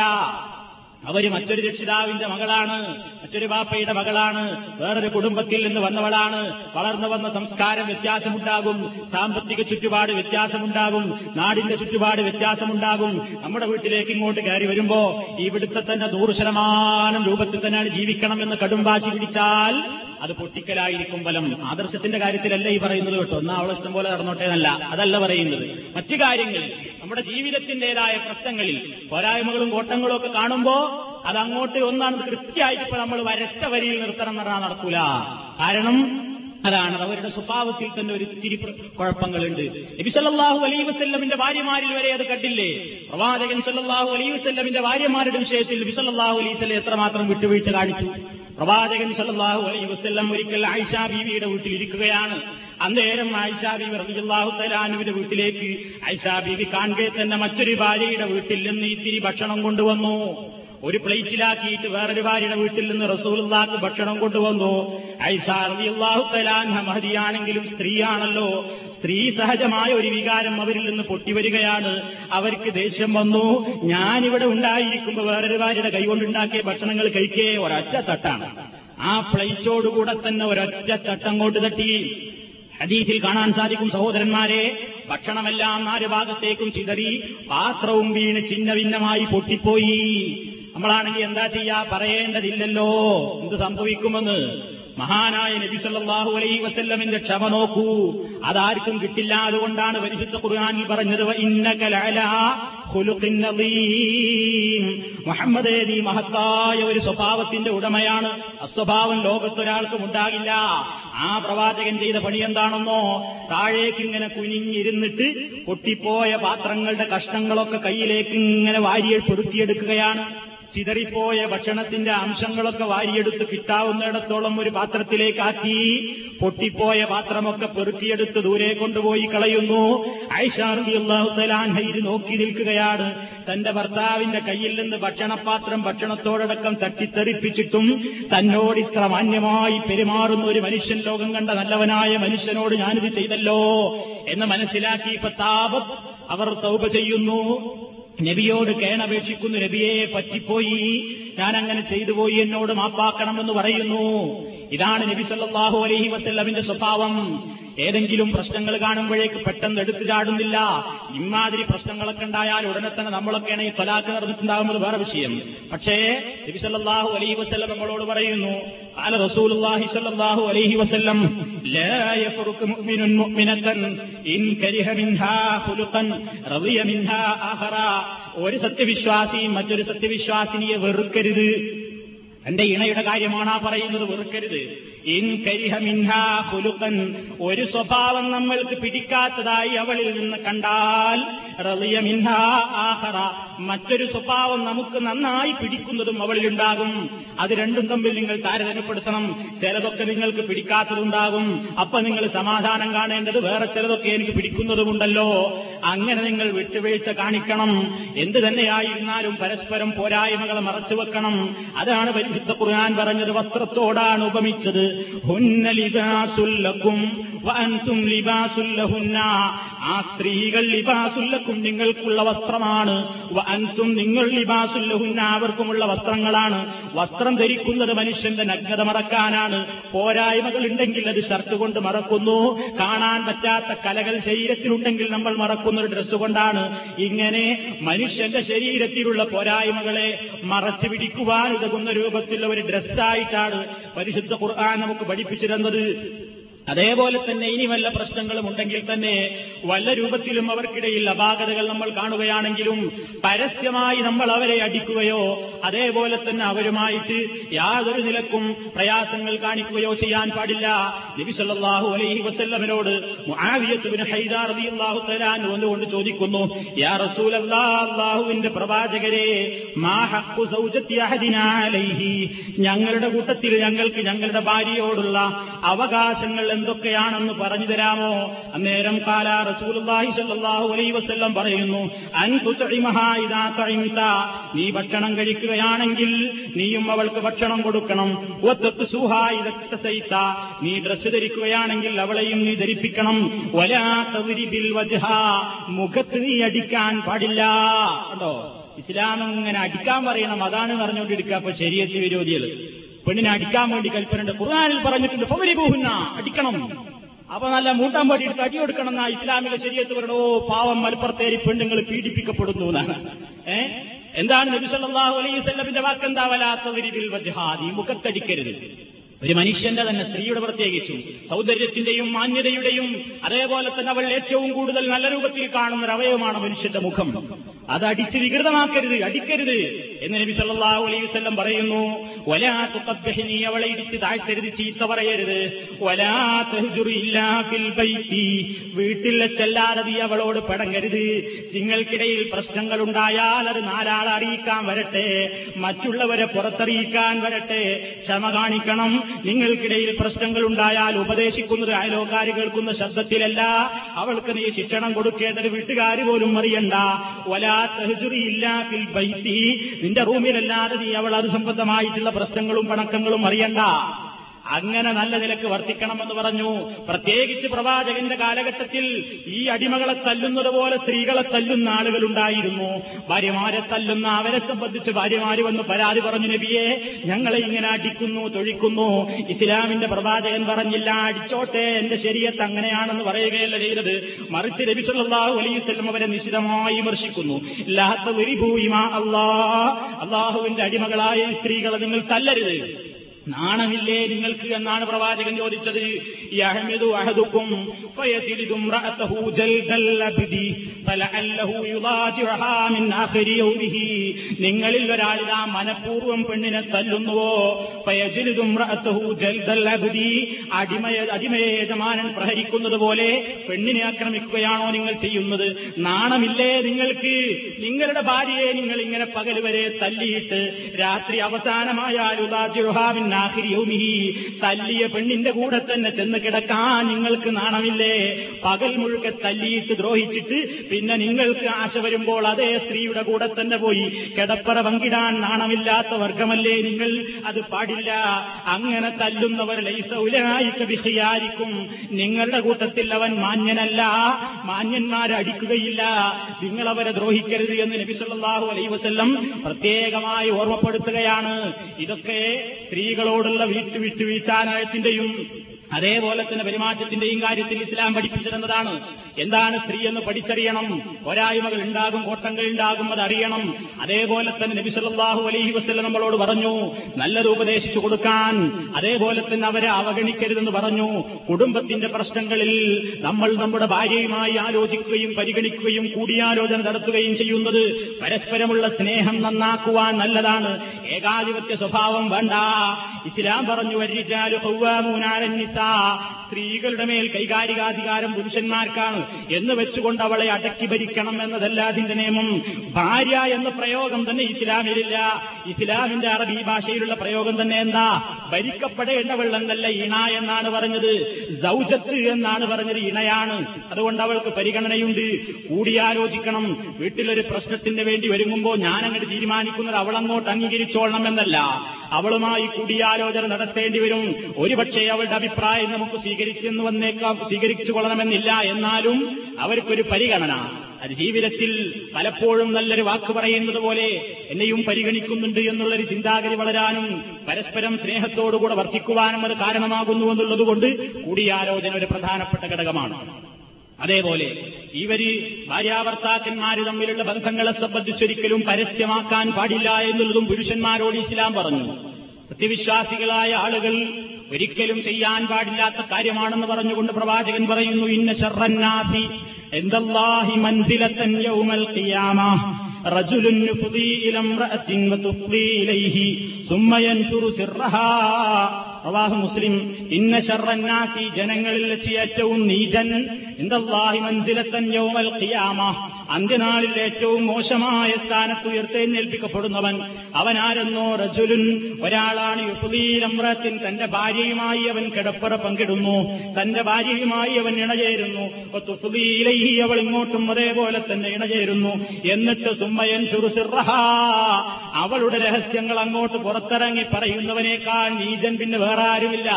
അവര് മറ്റൊരു രക്ഷിതാവിന്റെ മകളാണ്, മറ്റൊരു ബാപ്പയുടെ മകളാണ്, വേറൊരു കുടുംബത്തിൽ നിന്ന് വന്നവളാണ്. വളർന്നു വന്ന സംസ്കാരം വ്യത്യാസമുണ്ടാകും, സാമ്പത്തിക ചുറ്റുപാട് വ്യത്യാസമുണ്ടാകും, നാടിന്റെ ചുറ്റുപാട് വ്യത്യാസമുണ്ടാകും. നമ്മുടെ വീട്ടിലേക്ക് ഇങ്ങോട്ട് കയറി വരുമ്പോ ഇവിടുത്തെ തന്നെ നൂറ് ശതമാനം രൂപത്തിൽ തന്നെയാണ് ജീവിക്കണം എന്ന് കടുംവാശി പിടിച്ചാൽ അത് പൊട്ടിക്കലായിരിക്കും ഫലം. ആദർശത്തിന്റെ കാര്യത്തിലല്ല ഈ പറയുന്നത് കേട്ടോ, എന്നാ അവൾ ഇഷ്ടം പോലെ നടന്നോട്ടെ എന്നല്ല, അതല്ല പറയുന്നത്. മറ്റു കാര്യങ്ങളിൽ, നമ്മുടെ ജീവിതത്തിന്റേതായ പ്രശ്നങ്ങളിൽ പോരായ്മകളും കോട്ടങ്ങളും ഒക്കെ കാണുമ്പോ അതങ്ങോട്ട് ഒന്നാണ് കൃത്യമായിട്ട് ഇപ്പൊ നമ്മൾ വരച്ച വരിയിൽ നിർത്തണം എന്ന് പറഞ്ഞാൽ നടക്കൂല. കാരണം അതാണ് അവരുടെ സ്വഭാവത്തിൽ തന്നെ ഒരു ഇത്തിരി കുഴപ്പങ്ങളുണ്ട്. നബി സല്ലല്ലാഹു അലൈഹി വസല്ലമിന്റെ ഭാര്യമാരിൽ വരെ അത് കണ്ടില്ലേ? പ്രവാചകൻ സല്ലല്ലാഹു അലൈഹി വസല്ലമിന്റെ ഭാര്യമാരുടെ വിഷയത്തിൽ നബി സല്ലല്ലാഹു അലൈഹി വസല്ലം എത്രമാത്രം വിട്ടുവീഴ്ച കാണിച്ചു. പ്രവാചകൻ സല്ലല്ലാഹു അലൈഹി വസല്ലം ഒരിക്കൽ ആയിഷ ബീവിയുടെ വീട്ടിലിരിക്കുകയാണ്. അന്നേരം ആയിഷ ബീവി റളിയല്ലാഹു തആല അൻഹയുടെ വീട്ടിലേക്ക് ആയിഷ ബീവി കാണുകെ തന്നെ മറ്റൊരു ഭാര്യയുടെ വീട്ടിൽ നിന്ന് ഇത്തിരി ഭക്ഷണം കൊണ്ടുവന്നു. ഒരു പ്ലേറ്റിലാക്കിയിട്ട് വേറൊരു ഭാര്യയുടെ വീട്ടിൽ നിന്ന് റസൂലുള്ളാഹിക്ക് ഭക്ഷണം കൊണ്ടുവന്നു. ആയിഷ റളിയല്ലാഹു തആല അൻഹ മഹദിയാണെങ്കിലും സ്ത്രീയാണല്ലോ, സ്ത്രീ സഹജമായ ഒരു വികാരം അവരിൽ നിന്ന് പൊട്ടിവരികയാണ്. അവർക്ക് ദേഷ്യം വന്നു. ഞാനിവിടെ ഉണ്ടായിരിക്കുമ്പോൾ വേറൊരു ഭാര്യയുടെ കൈകൊണ്ടുണ്ടാക്കിയ ഭക്ഷണങ്ങൾ കഴിക്കേ. ഒരൊറ്റ തട്ടാണ്, ആ പ്ലേറ്റോടുകൂടെ തന്നെ ഒരൊറ്റ തട്ടം കൊണ്ട് തട്ടി. ഹദീസിൽ കാണാൻ സാധിക്കും സഹോദരന്മാരെ, ഭക്ഷണമെല്ലാം നാല് ഭാഗത്തേക്കും ചിതറി പാത്രവും വീണ് ചിന്ന ഭിന്നമായി പൊട്ടിപ്പോയി. നമ്മളാണെങ്കിൽ എന്താ ചെയ്യാ, പറയേണ്ടതില്ലല്ലോ എന്ത് സംഭവിക്കുമെന്ന്. മഹാനായ നബി സല്ലല്ലാഹു അലൈഹി വസല്ലമിന്റെ ക്ഷമ നോക്കൂ, അതാർക്കും കിട്ടില്ല. അതുകൊണ്ടാണ് പരിശുദ്ധ ഖുർആനിൽ പറഞ്ഞത്, ഇന്നക ലഅലാ ഖുലുഖിൻ നദീം, മുഹമ്മദേ നീ മഹത്തായ ഒരു സ്വഭാവത്തിന്റെ ഉടമയാണ്. അസ്വഭാവം ലോകത്തൊരാൾക്കും ഉണ്ടാകില്ല. ആ പ്രവാചകൻ ചെയ്ത പണി എന്താണെന്നോ, താഴേക്കിങ്ങനെ കുനിഞ്ഞിരുന്നിട്ട് പൊട്ടിപ്പോയ പാത്രങ്ങളുടെ കഷ്ണങ്ങളൊക്കെ കയ്യിലേക്ക് ഇങ്ങനെ വാരിയെ പൊടുക്കിയെടുക്കുകയാണ്. ചിതറിപ്പോയ ഭക്ഷണത്തിന്റെ അംശങ്ങളൊക്കെ വാരിയെടുത്ത് കിട്ടാവുന്നിടത്തോളം ഒരു പാത്രത്തിലേക്കാക്കി പൊട്ടിപ്പോയ പാത്രമൊക്കെ പെറുക്കിയെടുത്ത് ദൂരെ കൊണ്ടുപോയി കളയുന്നു. ആയിഷ റളിയല്ലാഹു തആല അൻഹ നോക്കി നിൽക്കുകയാണ്. തന്റെ ഭർത്താവിന്റെ കയ്യിൽ നിന്ന് ഭക്ഷണപാത്രം ഭക്ഷണത്തോടക്കം തട്ടിത്തെറിപ്പിച്ചിട്ടും തന്നോട് ഇത്ര മാന്യമായി പെരുമാറുന്ന ഒരു മനുഷ്യൻ, ലോകം കണ്ട നല്ലവനായ മനുഷ്യനോട് ഞാനിത് ചെയ്തല്ലോ എന്ന് മനസ്സിലാക്കി ഇപ്പൊ താപം അവർ തൗബ ചെയ്യുന്നു. നബിയോട് കേണപേക്ഷിക്കുന്നു, നബിയെ പറ്റിപ്പോയി, ഞാൻ അങ്ങനെ ചെയ്തു പോയി, എന്നോട് മാപ്പാക്കണമെന്ന് പറയുന്നു. ഇതാണ് നബി സല്ലല്ലാഹു അലൈഹി വസല്ലമിന്റെ സ്വഭാവം. ഏതെങ്കിലും പ്രശ്നങ്ങൾ കാണുമ്പോഴേക്ക് പെട്ടെന്ന് എടുത്തു ചാടുന്നില്ല. ഇമാതിരി പ്രശ്നങ്ങളൊക്കെ ഉണ്ടായാൽ ഉടനെ തന്നെ നമ്മളൊക്കെയാണ് ഈ തലാഖ് നടന്നിട്ടുണ്ടാകുന്നത് വേറെ വിഷയം. പക്ഷേ നബി സല്ലല്ലാഹു അലൈഹി വസല്ലം നമ്മളോട് പറയുന്നു, ഖാല റസൂലുള്ളാഹി സല്ലല്ലാഹു അലൈഹി വസല്ലം, ലാ യഫറുഖു മുഅ്മിനുൻ മുഅ്മിനതൻ ഇൻ കരിഹ മിൻഹാ ഖുലുഖൻ റളിയ മിൻഹാ ആഖറ. ഒരു സത്യവിശ്വാസി മറ്റൊരു സത്യവിശ്വാസിനിയെ വെറുക്കരുത്. തന്റെ ഇണയുടെ കാര്യമാണ് ആ പറയുന്നത്, വെറുക്കരുത്. ഇൻ കരിഹ മിൻഹാ ഖുലുഖൻ, ഒരു സ്വഭാവം നമ്മൾക്ക് പിടിക്കാത്തതായി അവളിൽ നിന്ന് കണ്ടാൽ, റളിയ മിൻഹാ ആഖറ, മറ്റൊരു സ്വഭാവം നമുക്ക് നന്നായി പിടിക്കുന്നതും അവളിലുണ്ടാകും. അത് രണ്ടും തമ്മിൽ നിങ്ങൾ താരതമ്യപ്പെടുത്തണം. ചിലതൊക്കെ നിങ്ങൾക്ക് പിടിക്കാത്തതുണ്ടാകും, അപ്പൊ നിങ്ങൾ സമാധാനം കാണേണ്ടത് വേറെ ചിലതൊക്കെ എനിക്ക് പിടിക്കുന്നതുമുണ്ടല്ലോ, അങ്ങനെ നിങ്ങൾ വിട്ടുവീഴ്ച കാണിക്കണം. എന്തു തന്നെയായിരുന്നാലും പരസ്പരം പോരായ്മകളെ മറച്ചു വെക്കണം. അതാണ് പരിശുദ്ധ ഖുർആൻ പറഞ്ഞത്. വസ്ത്രത്തോടാണ് ഉപമിച്ചത്. ഹുന്ന ലിബാസുൽ ലക്കും വഅൻതും ലിബാസുൽ ലഹുന്ന. ആ സ്ത്രീകൾ ലിബാസുൽ ലക്കും, നിങ്ങൾക്കുള്ള വസ്ത്രമാണ്. വഅൻതും, നിങ്ങൾ ലിബാസുൽ ലഹുന്ന, അവർക്കുമുള്ള വസ്ത്രങ്ങളാണ്. വസ്ത്രം ധരിക്കുന്നത് മനുഷ്യന്റെ നഗ്നത മറക്കാനാണ്. പോരായ്മകൾ ഉണ്ടെങ്കിൽ അത് ഷർട്ട് കൊണ്ട് മറക്കുന്നു, കാണാൻ പറ്റാത്ത കലകൾ ശരീരത്തിലുണ്ടെങ്കിൽ നമ്മൾ മറക്കുന്നൊരു ഡ്രസ്സ് കൊണ്ടാണ്. ഇങ്ങനെ മനുഷ്യന്റെ ശരീരത്തിലുള്ള പോരായ്മകളെ മറച്ചു പിടിക്കുവാൻ ഉതകുന്ന രൂപത്തിലുള്ള ഒരു ഡ്രസ്സായിട്ടാണ് പരിശുദ്ധ ഖുർആൻ നമുക്ക് പഠിപ്പിച്ചിരുന്നത്. അതേപോലെ തന്നെ ഇനി വല്ല പ്രശ്നങ്ങളും ഉണ്ടെങ്കിൽ തന്നെ വല്ല രൂപത്തിലും അവർക്കിടയിൽ അപാകതകൾ നമ്മൾ കാണുകയാണെങ്കിലും പരസ്യമായി നമ്മൾ അവരെ അടിക്കുകയോ അതേപോലെ തന്നെ അവരുമായിട്ട് യാതൊരു നിലക്കും പ്രയാസങ്ങൾ കാണിക്കുകയോ ചെയ്യാൻ പാടില്ല. നബി സല്ലല്ലാഹു അലൈഹി വസല്ലമയോട് മുആവിയ ഇബ്നു ഹൈദാർ റളിയല്ലാഹു തആല അൻഹു ചോദിക്കുന്നു, യാ റസൂലല്ലാഹ്, അല്ലാഹുവിന്റെ പ്രവാചകരെ, മാ ഹഖു സൗജത്തി അഹദിനാ അലൈഹി, ഞങ്ങളുടെ കൂട്ടത്തിൽ ഞങ്ങൾക്ക് ഞങ്ങളുടെ ഭാര്യയോടുള്ള അവകാശങ്ങൾ എന്തൊക്കെയാണെന്ന് പറഞ്ഞു തരാമോ? അന്നേരം കാല റസൂലുള്ളാഹി സ്വല്ലല്ലാഹു അലൈഹി വസല്ലം പറയുന്നു, അൻ തുതഇമഹാ ഇദാ തഇംത, നീ ഭക്ഷണം കഴിക്കുകയാണെങ്കിൽ നീയും അവൾക്ക് ഭക്ഷണം കൊടുക്കണം. വതഖ്സുഹാ ഇദാ തസൈത, നീ ഡ്രസ്സ് ധരിക്കുകയാണെങ്കിൽ അവളെയും നീ ധരിപ്പിക്കണം. വലാ തദ്രിബിൽ വജ്ഹാ, മുഖത്ത് നീ അടിക്കാൻ പാടില്ല. കണ്ടോ, ഇസ്ലാം ഇങ്ങനെ അടിക്കാൻ പറയണം, അതാണ് പറഞ്ഞുകൊണ്ടിരിക്കുക അപ്പൊ ശരീഅത്ത് വിരോധികൾ. പെണ്ണിനെ അടിക്കാൻ വേണ്ടി കൽപ്പനയുണ്ട്, ഖുർആനിൽ പറഞ്ഞിട്ടുണ്ട്, ഫവരിബൂഹുന്ന, അടിക്കണം. അപ്പൊ നല്ല മൂട്ടാൻ പാടി എടുത്ത് അടി കൊടുക്കണം എന്നാ ഇസ്ലാമിക ശരീഅത്ത് പറയണോ. പാവം മലപ്പുറത്തേരി പെണ്ണുങ്ങൾ പീഡിപ്പിക്കപ്പെടുന്നു എന്നാണ്. ഏഹ് എന്താണ് നബി സല്ലല്ലാഹു അലൈഹി വസല്ലമിന്റെ വാക്കെന്താ? വലാ തദ്രിബിൽ വജ്ഹാദി, മുഖത്തടിക്കരുത്. ഒരു മനുഷ്യന്റെ തന്നെ, സ്ത്രീയുടെ പ്രത്യേകിച്ചും സൗന്ദര്യത്തിന്റെയും മാന്യതയുടെയും അതേപോലെ തന്നെ അവൾ ഏറ്റവും കൂടുതൽ നല്ല രൂപത്തിൽ കാണുന്ന ഒരു അവയവമാണ് മനുഷ്യന്റെ മുഖം. അത് അടിച്ച് വികൃതമാക്കരുത്, അടിക്കരുത് എന്ന് നബി സല്ലല്ലാഹു അലൈഹി വസല്ലം പറയുന്നു. വലാ തുഖബ്ബിഹി, അവളെ ഇടിച്ച് താഴ്ത്തരുത്, ചീത്ത പറയരുത്. വലാ തഹ്ജുരി ഇല്ലാ ഫിൽ ബൈതി, വീട്ടിൽ വെച്ചല്ലാതെ നീ അവളോട് പടങ്ങരുത്. നിങ്ങൾക്കിടയിൽ പ്രശ്നങ്ങൾ ഉണ്ടായാൽ അത് നാലാളെ അറിയിക്കാൻ വരട്ടെ, മറ്റുള്ളവരെ പുറത്തറിയിക്കാൻ വരട്ടെ. ക്ഷമ കാണിക്കണം. നിങ്ങൾക്കിടയിൽ പ്രശ്നങ്ങൾ ഉണ്ടായാൽ ഉപദേശിക്കുന്നത് അയലോക്കാർ കേൾക്കുന്ന ശബ്ദത്തിലല്ല, അവൾക്ക് നീ ശിക്ഷണം കൊടുക്കേണ്ടത് വീട്ടുകാർ പോലും അറിയണ്ട. വലാ തഹ്ജുരി ഇല്ലാ ഫിൽ ബൈതി, നിന്റെ റൂമിലല്ലാതെ നീ അവൾ അത് സംബന്ധമായിട്ടുള്ള പ്രശ്നങ്ങളും പണക്കങ്ങളും അറിയണ്ട. അങ്ങനെ നല്ല നിലക്ക് വർത്തിക്കണമെന്ന് പറഞ്ഞു. പ്രത്യേകിച്ച് പ്രവാചകന്റെ കാലഘട്ടത്തിൽ ഈ അടിമകളെ തല്ലുന്നത് പോലെ സ്ത്രീകളെ തല്ലുന്ന ആളുകളുണ്ടായിരുന്നു. ഭാര്യമാരെ തല്ലുന്ന അവരെ സംബന്ധിച്ച് ഭാര്യമാര് വന്ന് പരാതി പറഞ്ഞു, നബിയെ ഞങ്ങളെ ഇങ്ങനെ അടിക്കുന്നു, തൊഴിക്കുന്നു. ഇസ്ലാമിന്റെ പ്രവാചകൻ പറഞ്ഞില്ല, അടിച്ചോട്ടെ, എന്റെ ശരീഅത്ത് അങ്ങനെയാണെന്ന് പറയുകയല്ല ചെയ്തത്. മറിച്ച് നബി സല്ലല്ലാഹു അലൈഹി വസല്ലം അവരെ നിശിതമായി വിമർശിക്കുന്നു. ലാ തദ്രിബൂ ഇമാ അല്ലാഹ്, അല്ലാഹുവിന്റെ അടിമകളായ സ്ത്രീകളെ നിങ്ങൾ തല്ലരുത്. നാണമില്ലേ നിങ്ങൾക്ക് എന്നാണ് പ്രവാചകൻ ചോദിച്ചത്. യഹ്മിദു അഹദുക്കും ഫയസിലു ഇംറഅതഹു ജൽദൽ ലബ്ദി ഫലഅല്ലഹു യുദാജിഹു മിൻ ആഖിരി യൗമിഹി, നിങ്ങളിൽ ഒരാളിതാ മനഃപൂർവ്വം പെണ്ണിനെ തല്ലുന്നുവോ, ഫയസിലു ഇംറഅതഹു ജൽദൽ ലബ്ദി, അടിമയെ അടിമയെ യജമാനൻ പ്രഹരിക്കുന്നത് പോലെ പെണ്ണിനെ ആക്രമിക്കുകയാണോ നിങ്ങൾ ചെയ്യുന്നത്? നാണമില്ലേ നിങ്ങൾക്ക്? നിങ്ങളുടെ ഭാര്യയെ നിങ്ങൾ ഇങ്ങനെ പകൽ വരെ തല്ലിയിട്ട് രാത്രി അവസാനമായാൽ യുദാജിഹു മിൻ തല്ലിയ പെണ്ണിന്റെ കൂടെ തന്നെ ചെന്ന് കിടക്കാൻ നിങ്ങൾക്ക് നാണമില്ലേ? പകൽ മുഴുക്ക തല്ലിയിട്ട് ദ്രോഹിച്ചിട്ട് പിന്നെ നിങ്ങൾക്ക് ആശ വരുമ്പോൾ അതേ സ്ത്രീയുടെ കൂടെ തന്നെ പോയി കിടപ്പറ പങ്കിടാൻ നാണമില്ലാത്ത വർഗമല്ലേ നിങ്ങൾ? അത് പാടില്ല. അങ്ങനെ തല്ലുന്നവർ ലൈസ ഉലൈക ബിഖിയാരിക്കും, നിങ്ങളുടെ കൂട്ടത്തിൽ അവൻ മാന്യനല്ല, മാന്യന്മാരടിക്കുകയില്ല, നിങ്ങളവരെ ദ്രോഹിക്കരുത് എന്ന് നബി സല്ലല്ലാഹു അലൈഹി വസല്ലം പ്രത്യേകമായി ഓർമ്മപ്പെടുത്തുകയാണ്. ഇതൊക്കെ സ്ത്രീകളോടുള്ള വീട്ടു വിട്ടു വീഴ്ചാനയത്തിന്റെയും അതേപോലെ തന്നെ പെരുമാറ്റത്തിന്റെയും കാര്യത്തിൽ ഇസ്ലാം പഠിപ്പിച്ചിരുന്നതാണ്. എന്താണ് സ്ത്രീ എന്ന് പഠിച്ചറിയണം. പോരായ്മകൾ ഉണ്ടാകും, കോട്ടങ്ങൾ ഉണ്ടാകും, അത് അറിയണം. അതേപോലെ തന്നെ നബി സല്ലല്ലാഹു അലൈഹി വസല്ലം നമ്മളോട് പറഞ്ഞു നല്ലത് ഉപദേശിച്ചു കൊടുക്കാൻ, അതേപോലെ തന്നെ അവരെ അവഗണിക്കരുതെന്ന് പറഞ്ഞു. കുടുംബത്തിന്റെ പ്രശ്നങ്ങളിൽ നമ്മൾ നമ്മുടെ ഭാര്യയുമായി ആലോചിക്കുകയും പരിഗണിക്കുകയും കൂടിയാലോചന നടത്തുകയും ചെയ്യുന്നത് പരസ്പരമുള്ള സ്നേഹം നന്നാക്കുവാൻ നല്ലതാണ്. ഏകാധിപത്യ സ്വഭാവം വേണ്ട. ഇസ്ലാം പറഞ്ഞു വരിജാലു ഖവ്വാമൂന അലൻ നിസാ, സ്ത്രീകളുടെ മേൽ കൈകാരികാധികാരം പുരുഷന്മാർക്കാണ് എന്ന് വെച്ചുകൊണ്ട് അവളെ അടക്കി ഭരിക്കണം എന്നതല്ല അതിന്റെ നിയമം. ഭാര്യ എന്ന പ്രയോഗം തന്നെ ഇസ്ലാമിലില്ല. ഇസ്ലാമിന്റെ അറബി ഭാഷയിലുള്ള പ്രയോഗം തന്നെ എന്താ? ഭരിക്കപ്പെടേണ്ടവൾ എന്നല്ല, ഇണ എന്നാണ് പറഞ്ഞത്, സൗജത്ത് എന്നാണ് പറഞ്ഞത്, ഇണയാണ്. അതുകൊണ്ട് അവൾക്ക് പരിഗണനയുണ്ട്. കൂടിയാലോചിക്കണം. വീട്ടിലൊരു പ്രശ്നത്തിന് വേണ്ടി ഒരുങ്ങുമ്പോൾ ഞാനങ്ങോട്ട് തീരുമാനിക്കുന്നത് അവളങ്ങോട്ട് അംഗീകരിച്ചോളണം എന്നല്ല, അവളുമായി കൂടിയാലോചന നടത്തേണ്ടി വരും. ഒരുപക്ഷെ അവളുടെ അഭിപ്രായം നമുക്ക് സ്വീകരിച്ചെന്ന് വന്നേക്കാം, സ്വീകരിച്ചു കൊള്ളണമെന്നില്ല, എന്നാലും അവർക്കൊരു പരിഗണന. അത് ജീവിതത്തിൽ പലപ്പോഴും നല്ലൊരു വാക്ക് പറയുന്നത് പോലെ എന്നെയും പരിഗണിക്കുന്നുണ്ട് എന്നുള്ളൊരു ചിന്താഗതി വളരാനും പരസ്പരം സ്നേഹത്തോടുകൂടെ വർത്തിക്കുവാനും അത് കാരണമാകുന്നു എന്നുള്ളതുകൊണ്ട് കൂടിയാലോചന ഒരു പ്രധാനപ്പെട്ട ഘടകമാണ്. അതേപോലെ ഇവര് ഭാര്യാഭർത്താക്കന്മാര് തമ്മിലുള്ള ബന്ധങ്ങളെ സംബന്ധിച്ചൊരിക്കലും പരസ്യമാക്കാൻ പാടില്ല എന്നുള്ളതും പുരുഷന്മാരോട് ഇസ്ലാം പറഞ്ഞു. സത്യവിശ്വാസികളായ ആളുകൾ ഒരിക്കലും ചെയ്യാൻ പാടില്ലാത്ത കാര്യമാണെന്ന് പറഞ്ഞുകൊണ്ട് പ്രവാചകൻ പറയുന്നു, ഇന്ന ശർറന്നാസി ഇൻദല്ലാഹി മൻസിലതൻ യൗമൽ ഖിയാമ റജുലുൻ യുഫ്ദി ഇലംറഅതിൻ വതുഫ്ദി ഇലൈഹി സുമ്മ യൻസുറു സിർറഹാ റവാഹു മുസ്ലിം. ഇന്ന ശർറന്നാസി, ജനങ്ങളിൽ വെച്ച് ഏറ്റവും നീചൻ, ഇൻദല്ലാഹി മൻസിലതൻ യൗമൽ ഖിയാമ, അന്ത്യനാളിൽ ഏറ്റവും മോശമായ സ്ഥാനത്ത് ഉയർത്തെഴുന്നേൽപ്പിക്കപ്പെടുന്നവൻ അവനാരെന്നോ, റജുലുൻ, ഒരാളാണ്, യുഫ്ദി ഇലംറഅതിൻ, തന്റെ ഭാര്യയുമായി അവൻ കിടപ്പറ പങ്കിടുന്നു, തന്റെ ഭാര്യയുമായി അവൻ ഇണചേരുന്നു, വതുഫ്ദി ഇലൈഹി, അവൾ ഇങ്ങോട്ടും അതേപോലെ തന്നെ ഇണചേരുന്നു, എന്നിട്ട് സുമ്മ യൻസുറു സിർറഹാ, അവളുടെ രഹസ്യങ്ങൾ അങ്ങോട്ട് പുറത്തിറങ്ങി പറയുന്നവനേക്കാൾ നീചൻ പിന്നെ വേറെ ആരുമില്ല.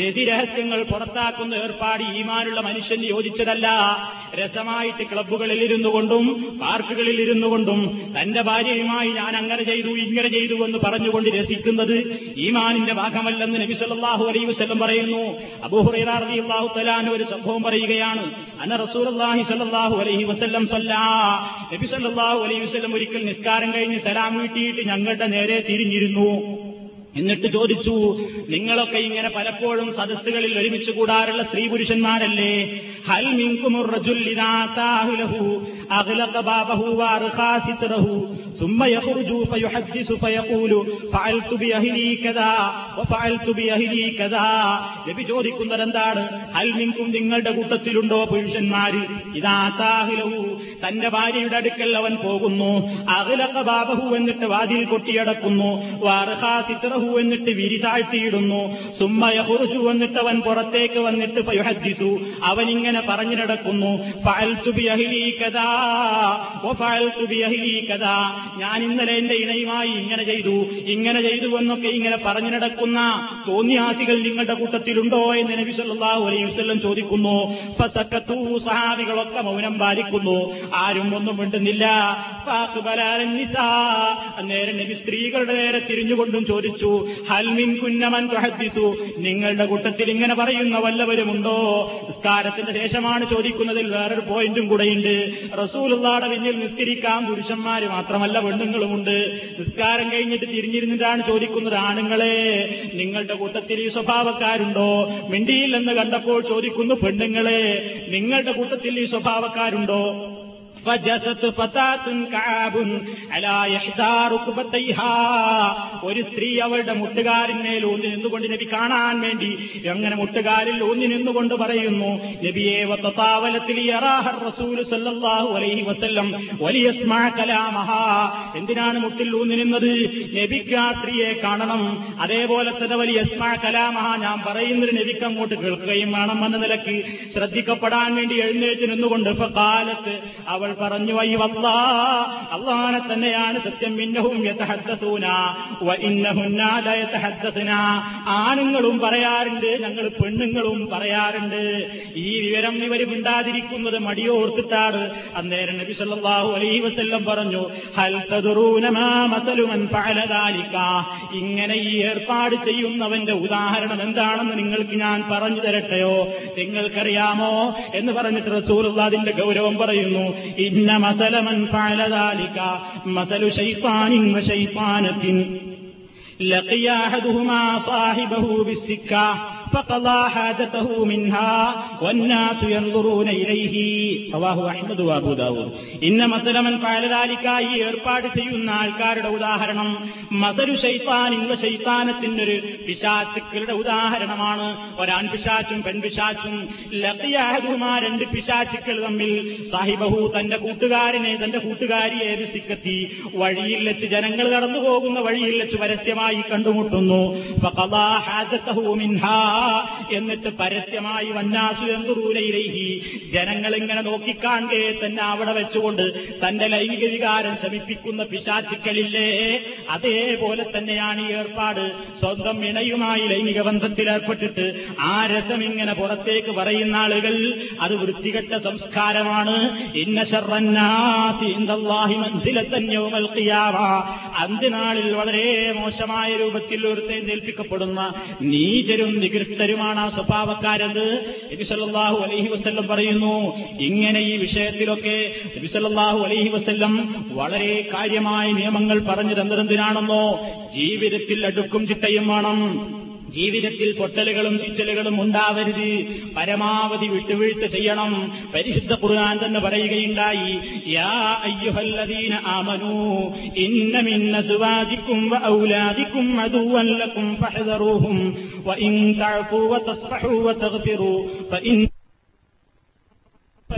രതിരഹസ്യങ്ങൾ പുറത്താക്കുന്ന ഏർപ്പാട് ഈമാനുള്ള മനുഷ്യന് യോജിച്ചതല്ല. രസമായിട്ട് ക്ലബ്ബുകളിൽ ഇരുന്നു കൊണ്ടും പാർക്കുകളിൽ ഇരുന്നു കൊണ്ടും തന്റെ ഭാര്യയുമായി ഞാൻ അങ്ങനെ ചെയ്തു ഇങ്ങനെ ചെയ്തു എന്ന് പറഞ്ഞുകൊണ്ട് രസിക്കുന്നത് ഈമാനിന്റെ ഭാഗമല്ലെന്ന് നബി സല്ലല്ലാഹു അലൈഹി വസല്ലം പറയുന്നു. അബൂ ഹുറൈറ റളിയല്ലാഹു തആല അൻഹു ഒരു സംഭവം പറയുകയാണ്. അന്ന റസൂലുള്ളാഹി സല്ലല്ലാഹു അലൈഹി വസല്ലം സല്ലാ നബി സല്ലല്ലാഹു അലൈഹി വസല്ലം ഒരിക്കൽ നിസ്കാരം കഴിഞ്ഞ് സലാം വീട്ടിയിട്ട് ഞങ്ങളുടെ നേരെ തിരിഞ്ഞിരുന്നു. എന്നിട്ട് ചോദിച്ചു, നിങ്ങളൊക്കെ ഇങ്ങനെ പലപ്പോഴും സദസ്സുകളിൽ ഒരുമിച്ച് കൂടാറുള്ള സ്ത്രീ പുരുഷന്മാരല്ലേ? ഹൽ മിൻകും റജുൽ ഇദാ താഹുലഹു അഗ്ലഖ ബാബഹു വഅർഖാ സിത്രഹു ثم يخرج فيحدث فيقول فعلت بأهلي كذا وفعلت بأهلي كذا. നബി ചോദിക്കുന്നത് എന്താണ്? ഹൽ മിൻകും നിങ്ങളുടെ കൂട്ടത്തിലുണ്ടോ പുരുഷന്മാർ ഇദാ താഹിലഹു തന്റെ ഭാര്യയുടെ അടുക്കൽ അവൻ പോകുന്നു, അഗ്ലഖ ബാബഹു എന്നിട്ട് വാതിൽ കൊട്ടിയടക്കുന്നു, വഅർഖാ സിത്രഹു എന്നിട്ട് വിരിതാഴ്ത്തിയിടുന്നു, ثم يخرج എന്നിട്ട് അവൻ പുറത്തേക്ക് വന്നിട്ട് ഫയഹദ്ദിസു അവൻ ഇങ്ങനെ പറഞ്ഞു നടക്കുന്നു, ഫഅൽതു ബിഅഹ്ലി കദാ വഫഅൽതു ബിഅഹ്ലി കദാ ഞാൻ ഇന്നലെ എന്റെ ഇണയുമായി ഇങ്ങനെ ചെയ്തു ഇങ്ങനെ ചെയ്തു എന്നൊക്കെ ഇങ്ങനെ പറഞ്ഞു നടക്കുന്ന തോന്നിയാസികൾ നിങ്ങളുടെ കൂട്ടത്തിലുണ്ടോ എന്ന് നബി സല്ലല്ലാഹു അലൈഹി വസല്ലം ചോദിക്കുന്നു. ഫസക്കത്തു സഹാബികളൊക്കെ മൗനം പാലിക്കുന്നു, ആരും ഒന്നും മിണ്ടുന്നില്ല. അന്നേരം നബി സ്ത്രീകളുടെ നേരെ തിരിഞ്ഞുകൊണ്ടും ചോദിച്ചു, ഹൽ മിൻകുന്ന മൻ തുഹദ്ദിസു നിങ്ങളുടെ കൂട്ടത്തിൽ ഇങ്ങനെ പറയുന്ന വല്ലവരുമുണ്ടോ? നിസ്കാരത്തിന്റെ ശേഷമാണ് ചോദിക്കുന്നതിൽ വേറൊരു പോയിന്റും കൂടെയുണ്ട്. റസൂലുള്ളാഹിയുടെ പിന്നിൽ നിസ്കരിക്കാൻ പുരുഷന്മാര് മാത്രമല്ല ല്ല പെണ്ണുങ്ങളുമുണ്ട്. നിസ്കാരം കഴിഞ്ഞിട്ട് തിരിഞ്ഞിരുന്നിട്ടാണ് ചോദിക്കുന്നത്, ആണുങ്ങളെ നിങ്ങളുടെ കൂട്ടത്തിൽ ഈ സ്വഭാവക്കാരുണ്ടോ? മിണ്ടിയില്ലെന്ന് കണ്ടപ്പോൾ ചോദിക്കുന്നു, പെണ്ണുങ്ങളെ നിങ്ങളുടെ കൂട്ടത്തിൽ ഈ സ്വഭാവക്കാരുണ്ടോ? فجست فتاة كعاب على إحدى ركبتيها ഒരു സ്ത്രീ അവളുടെ മുട്ടുകാലിന്മേൽ ഊന്നി നിന്നുകൊണ്ട് നബി കാണാൻ വേണ്ടി അങ്ങനെ മുട്ടുകാലിൽ ഊന്നി നിന്നുകൊണ്ട് പറയുന്നു, നബിയേ വതതാവലത്തിൽ യറാഹ റസൂൽ സല്ലല്ലാഹു അലൈഹി വസല്ലം വലിയസ്മാ കലാമഹാ. എന്തിനാണ് മുട്ടിൽ ഊന്നി നിന്നത്? നബിക്ക് ആ സ്ത്രീയെ കാണണം, അതേപോലെ തന്നെ വലിയസ്മാ കലാമഹാ ഞാൻ പറയുന്നത് നബിക്ക് അങ്ങോട്ട് കേൾക്കുകയും വേണം എന്ന നിലയ്ക്ക് ശ്രദ്ധിക്കപ്പെടാൻ വേണ്ടി എഴുന്നേറ്റ് നിന്നുകൊണ്ട് ഫഖാലത്ത് അവൾ പറഞ്ഞു, വൈ വല്ലാഹ് അല്ലാഹനെ തന്നെയാണ് സത്യം, ഇന്നഹും യതഹദ്ദസൂന വ ഇന്നഹുന്ന ലാ യതഹദ്ദസന ആണുങ്ങളും പറയാറുണ്ട് ഞങ്ങൾ പെണ്ണുങ്ങളും പറയാറുണ്ട്. ഈ വിവരം ഇവർ മിണ്ടാതിരിക്കുന്നത് മടിയോർത്തിട്ടാണ്. അന്നേരം നബി സല്ലല്ലാഹു അലൈഹി വസല്ലം പറഞ്ഞു, ഹൽ തദറൂന മാ മസലു മൻ ഫഅല ദാലിക ഇങ്ങനെ ഈ ഏർപ്പാട് ചെയ്യുന്നവന്റെ ഉദാഹരണം എന്താണെന്ന് നിങ്ങൾക്ക് ഞാൻ പറഞ്ഞു തരട്ടെയോ, നിങ്ങൾക്കറിയാമോ എന്ന് പറഞ്ഞിട്ട് റസൂലുള്ളാഹി അതിന്റെ ഗൗരവം പറയുന്നു, ഇന്ന മസല മൻ ഫഅല ദാലിക മസലു ശൈത്താനിൻ വശൈത്താനത്തിൻ ലഖിയ അഹദുഹുമാ സാഹിബഹു ബിസ്സിക്ക ഫഖളാ ഹാജതഹു മിൻഹാ വന്നാസു യൻദുറൂന ഇലൈഹി റവാഹു അഹ്മദു വഅബൂ ദാവൂദ്. ഇന്ന മസല മൻ ഫഅല ദാലിക ഈ ഏർപ്പാട് ചെയ്യുന്ന ആൾക്കാരുടെ ഉദാഹരണം മസലു ശൈത്താനിൻ വശൈത്താനത്തിൻ ഒരു പിശാചുക്കളുടെ ഉദാഹരണമാണ്. ഒരാൺ പിശാചും പെൺപിശാചും ലഖിയ അഹദുഹുമാ രണ്ട് പിശാചുക്കൾ തമ്മിൽ സാഹിബഹു തന്റെ കൂട്ടുകാരനെ തന്റെ കൂട്ടുകാരിയെ ബിസ്സിക്കത്തി വഴിയിൽ വെച്ച് ജനങ്ങൾ കടന്നു പോകുന്ന വഴിയിൽ വെച്ച് പരസ്യമായി കണ്ടുമുട്ടുന്നു. ഫഖളാ ഹാജതഹു മിൻഹാ എന്നിട്ട് പരസ്യമായി വന്നാസു യൻദുറൂന ഇലൈഹി ജനങ്ങൾ ഇങ്ങനെ നോക്കിക്കാണേ തന്നെ അവിടെ വെച്ചുകൊണ്ട് തന്റെ ലൈംഗിക വികാരം ശമിപ്പിക്കുന്ന പിശാചുക്കളില്ലേ, അതേപോലെ തന്നെയാണ് ഈ ഏർപ്പാട്. സ്വന്തം ഇണയുമായി ലൈംഗിക ബന്ധത്തിൽ ഏർപ്പെട്ടിട്ട് ആ രസം ഇങ്ങനെ പുറത്തേക്ക് പറയുന്ന ആളുകൾ അത് വൃത്തികെട്ട സംസ്കാരമാണ്. ഇന്ന ശർറന്നാസി ഇൻദല്ലാഹി മൻസിലതൻ യൗമൽ ഖിയാമ അന്ത്യനാളിൽ വളരെ മോശമായ രൂപത്തിൽ ഒരുത്തെ ഏൽപ്പിക്കപ്പെടുന്ന നീചരും ാണ് ആ സ്വഭാവക്കാരെന്ന് നബി സല്ലല്ലാഹു അലൈഹി വസല്ലം പറയുന്നു. ഇങ്ങനെ ഈ വിഷയത്തിലൊക്കെ നബി സല്ലല്ലാഹു അലൈഹി വസല്ലം വളരെ കാര്യമായ നിയമങ്ങൾ പറഞ്ഞു തന്നിരുന്നതിനാണെന്നോ, ജീവിതത്തിൽ അടുക്കും ചിട്ടയും വേണം, ജീവിതത്തിൽ പൊട്ടലുകളും ചിറ്റലുകളും ഉണ്ടാവരുത്, പരമാവധി വിട്ടുവീഴ്ച ചെയ്യണം. പരിശുദ്ധ ഖുർആൻ തന്നെ പറയുകയുണ്ടായി, യാ അയ്യുഹല്ലദീന ആമനൂ ഇന്ന മിൻ അസ്വാജികും വഔലാദികും അദുവൻ ലക്കും ഫഹ്ദറൂഹും വഇൻ തഅഫൂ വതസ്ഫഹൂ വതഗ്ഫിറൂ ഫഇൻ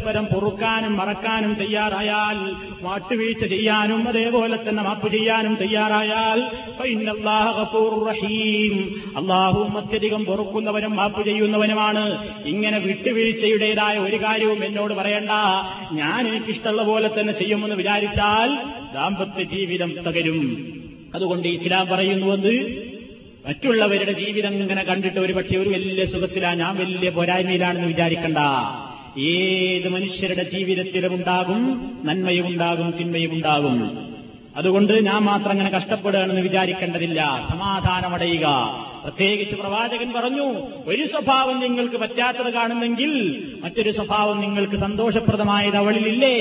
പരം പൊറുക്കാനും മറക്കാനും തയ്യാറായാൽ, മാട്ടുവീഴ്ച ചെയ്യാനും അതേപോലെ തന്നെ മാപ്പ് ചെയ്യാനും തയ്യാറായാൽ ഫഇന്നല്ലാഹ ഗഫൂറുർ റഹീം അല്ലാഹു അത്യധികം പൊറുക്കുന്നവനും മാപ്പ് ചെയ്യുന്നവനുമാണ്. ഇങ്ങനെ വിട്ടുവീഴ്ചയുടേതായ ഒരു കാര്യവും എന്നോട് പറയണ്ട, ഞാൻ എനിക്കിഷ്ടമുള്ള പോലെ തന്നെ ചെയ്യുമെന്ന് വിചാരിച്ചാൽ ദാമ്പത്യ ജീവിതം തകരും. അതുകൊണ്ട് ഇസ്ലാം പറയുന്നുവെന്ന് മറ്റുള്ളവരുടെ ജീവിതം ഇങ്ങനെ കണ്ടിട്ട് ഒരു പക്ഷേ ഒരു വലിയ സുഖത്തിലാണ്, ഞാൻ വലിയ പോരായ്മയിലാണെന്ന് വിചാരിക്കണ്ട. ഏത് മനുഷ്യരുടെ ജീവിതത്തിലും ഉണ്ടാകും നന്മയും ഉണ്ടാകും തിന്മയും ഉണ്ടാകും. അതുകൊണ്ട് ഞാൻ മാത്രം അങ്ങനെ കഷ്ടപ്പെടുകയാണെന്ന് വിചാരിക്കേണ്ടതില്ല. സമാധാനമടയുക. പ്രത്യേകിച്ച് പ്രവാചകൻ പറഞ്ഞു, ഒരു സ്വഭാവം നിങ്ങൾക്ക് പറ്റാത്തത് കാണുന്നെങ്കിൽ മറ്റൊരു സ്വഭാവം നിങ്ങൾക്ക് സന്തോഷപ്രദമായത് അവളിലില്ലേ,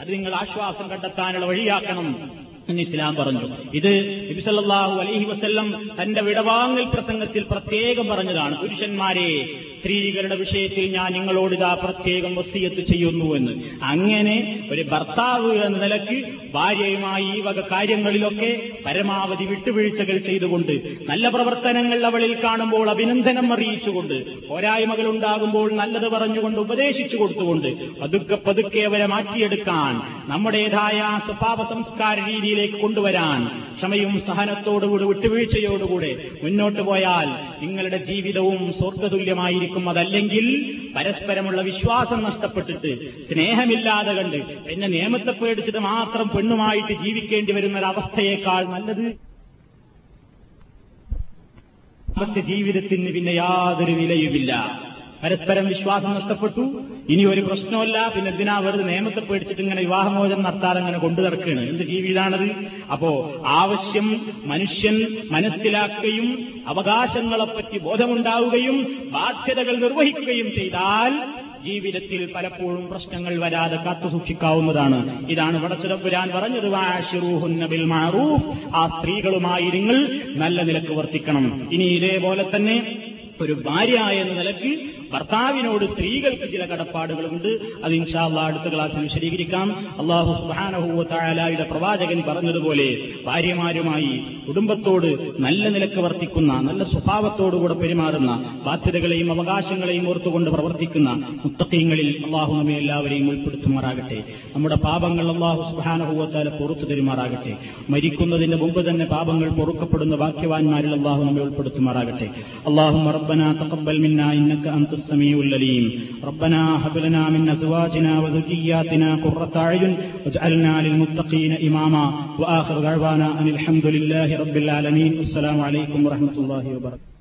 അത് നിങ്ങൾ ആശ്വാസം കണ്ടെത്താനുള്ള വഴിയാക്കണം എന്ന് ഇസ്ലാം പറഞ്ഞു. ഇത് നബി സല്ലല്ലാഹു അലൈഹി വസല്ലം തന്റെ വിടവാങ്ങൽ പ്രസംഗത്തിൽ പ്രത്യേകം പറഞ്ഞതാണ്. പുരുഷന്മാരെ, സ്ത്രീകളുടെ വിഷയത്തിൽ ഞാൻ നിങ്ങളോട് ഇതാ പ്രത്യേകം വസിയത്ത് ചെയ്യുന്നു എന്ന്. അങ്ങനെ ഒരു ഭർത്താവ് എന്ന നിലയ്ക്ക് ഭാര്യയുമായി ഈ വക കാര്യങ്ങളിലൊക്കെ പരമാവധി വിട്ടുവീഴ്ചകൾ ചെയ്തുകൊണ്ട്, നല്ല പ്രവർത്തനങ്ങൾ അവളിൽ കാണുമ്പോൾ അഭിനന്ദനം അറിയിച്ചുകൊണ്ട്, പോരായ്മകൾ ഉണ്ടാകുമ്പോൾ നല്ലത് പറഞ്ഞുകൊണ്ട് ഉപദേശിച്ചു കൊടുത്തുകൊണ്ട് പതുക്കെ പതുക്കെ അവരെ മാറ്റിയെടുക്കാൻ, നമ്മുടേതായ സ്വഭാവ സംസ്കാര രീതിയിലേക്ക് കൊണ്ടുവരാൻ ക്ഷമയും സഹനത്തോടുകൂടി വിട്ടുവീഴ്ചയോടുകൂടെ മുന്നോട്ട് പോയാൽ നിങ്ങളുടെ ജീവിതവും സ്വർഗതുല്യമായിരിക്കും. അതല്ലെങ്കിൽ പരസ്പരമുള്ള വിശ്വാസം നഷ്ടപ്പെട്ടിട്ട് സ്നേഹമില്ലാതെ കണ്ട് എന്നെ നിയമത്തെ പേടിച്ചിട്ട് മാത്രം പെണ്ണുമായിട്ട് ജീവിക്കേണ്ടി വരുന്ന ഒരവസ്ഥയേക്കാൾ നല്ലത് അവരുടെ ജീവിതത്തിന് പിന്നെ യാതൊരു വിലയുമില്ല. പരസ്പരം വിശ്വാസം നഷ്ടപ്പെട്ടു, ഇനി ഒരു പ്രശ്നമല്ല, പിന്നെ എന്തിനാ വെറുതെ നിയമത്തെ പേടിച്ചിട്ട് ഇങ്ങനെ വിവാഹമോചനം നടത്താതെ അങ്ങനെ കൊണ്ടു നടക്കുകയാണ്, എന്ത് ജീവിതമാണത്? അപ്പോ ആവശ്യം മനുഷ്യൻ മനസ്സിലാക്കുകയും അവകാശങ്ങളെപ്പറ്റി ബോധമുണ്ടാവുകയും ബാധ്യതകൾ നിർവഹിക്കുകയും ചെയ്താൽ ജീവിതത്തിൽ പലപ്പോഴും പ്രശ്നങ്ങൾ വരാതെ കാത്തുസൂക്ഷിക്കാവുന്നതാണ്. ഇതാണ് വടച്ചതമ്പുരാൻ പറഞ്ഞത്, വാശിറൂഹുന്ന ബിൽ മഅറൂഫ്. ആ സ്ത്രീകളുമായി നിങ്ങൾ നല്ല നിലക്ക് വർത്തിക്കണം. ഇനി ഇതേപോലെ തന്നെ ഒരു ഭാര്യ എന്ന നിലയ്ക്ക് ഭർത്താവിനോട് സ്ത്രീകൾക്ക് ചില കടപ്പാടുകളുണ്ട്. അത് ഇൻഷാ അല്ലാഹ് അടുത്ത ക്ലാസ്സിൽ വിശദീകരിക്കാം. അല്ലാഹു സുബ്ഹാനഹു വ തആലയുടെ പ്രവാചകൻ പറഞ്ഞതുപോലെ ഭാര്യമാരുമായി കുടുംബത്തോട് നല്ല നിലക്ക് വർത്തിക്കുന്ന, നല്ല സ്വഭാവത്തോടുകൂടെ പെരുമാറുന്ന, ബാധ്യതകളെയും അവകാശങ്ങളെയും ഓർത്തുകൊണ്ട് പ്രവർത്തിക്കുന്ന മുത്തഖീങ്ങളിൽ അല്ലാഹു നമ്മെ എല്ലാവരെയും ഉൾപ്പെടുത്തുമാറാകട്ടെ. നമ്മുടെ പാപങ്ങൾ അല്ലാഹു സുബ്ഹാനഹു വ തആല പൊറുത്തു തരുമാറാകട്ടെ. മരിക്കുന്നതിന് മുമ്പ് തന്നെ പാപങ്ങൾ പൊറുക്കപ്പെടുന്ന ഭാഗ്യവാന്മാരിൽ അല്ലാഹു നമ്മെ ഉൾപ്പെടുത്തുമാറാകട്ടെ. അല്ലാഹുമ്മ റബ്ബനാ തഖബ്ബൽ മിന്നാ ഇന്നക അൻത السميع العليم ربنا هب لنا من أزواجنا وذرياتنا قرة أعين واجعلنا للمتقين إماما وآخر دعوانا أن الحمد لله رب العالمين. السلام عليكم ورحمة الله وبركاته.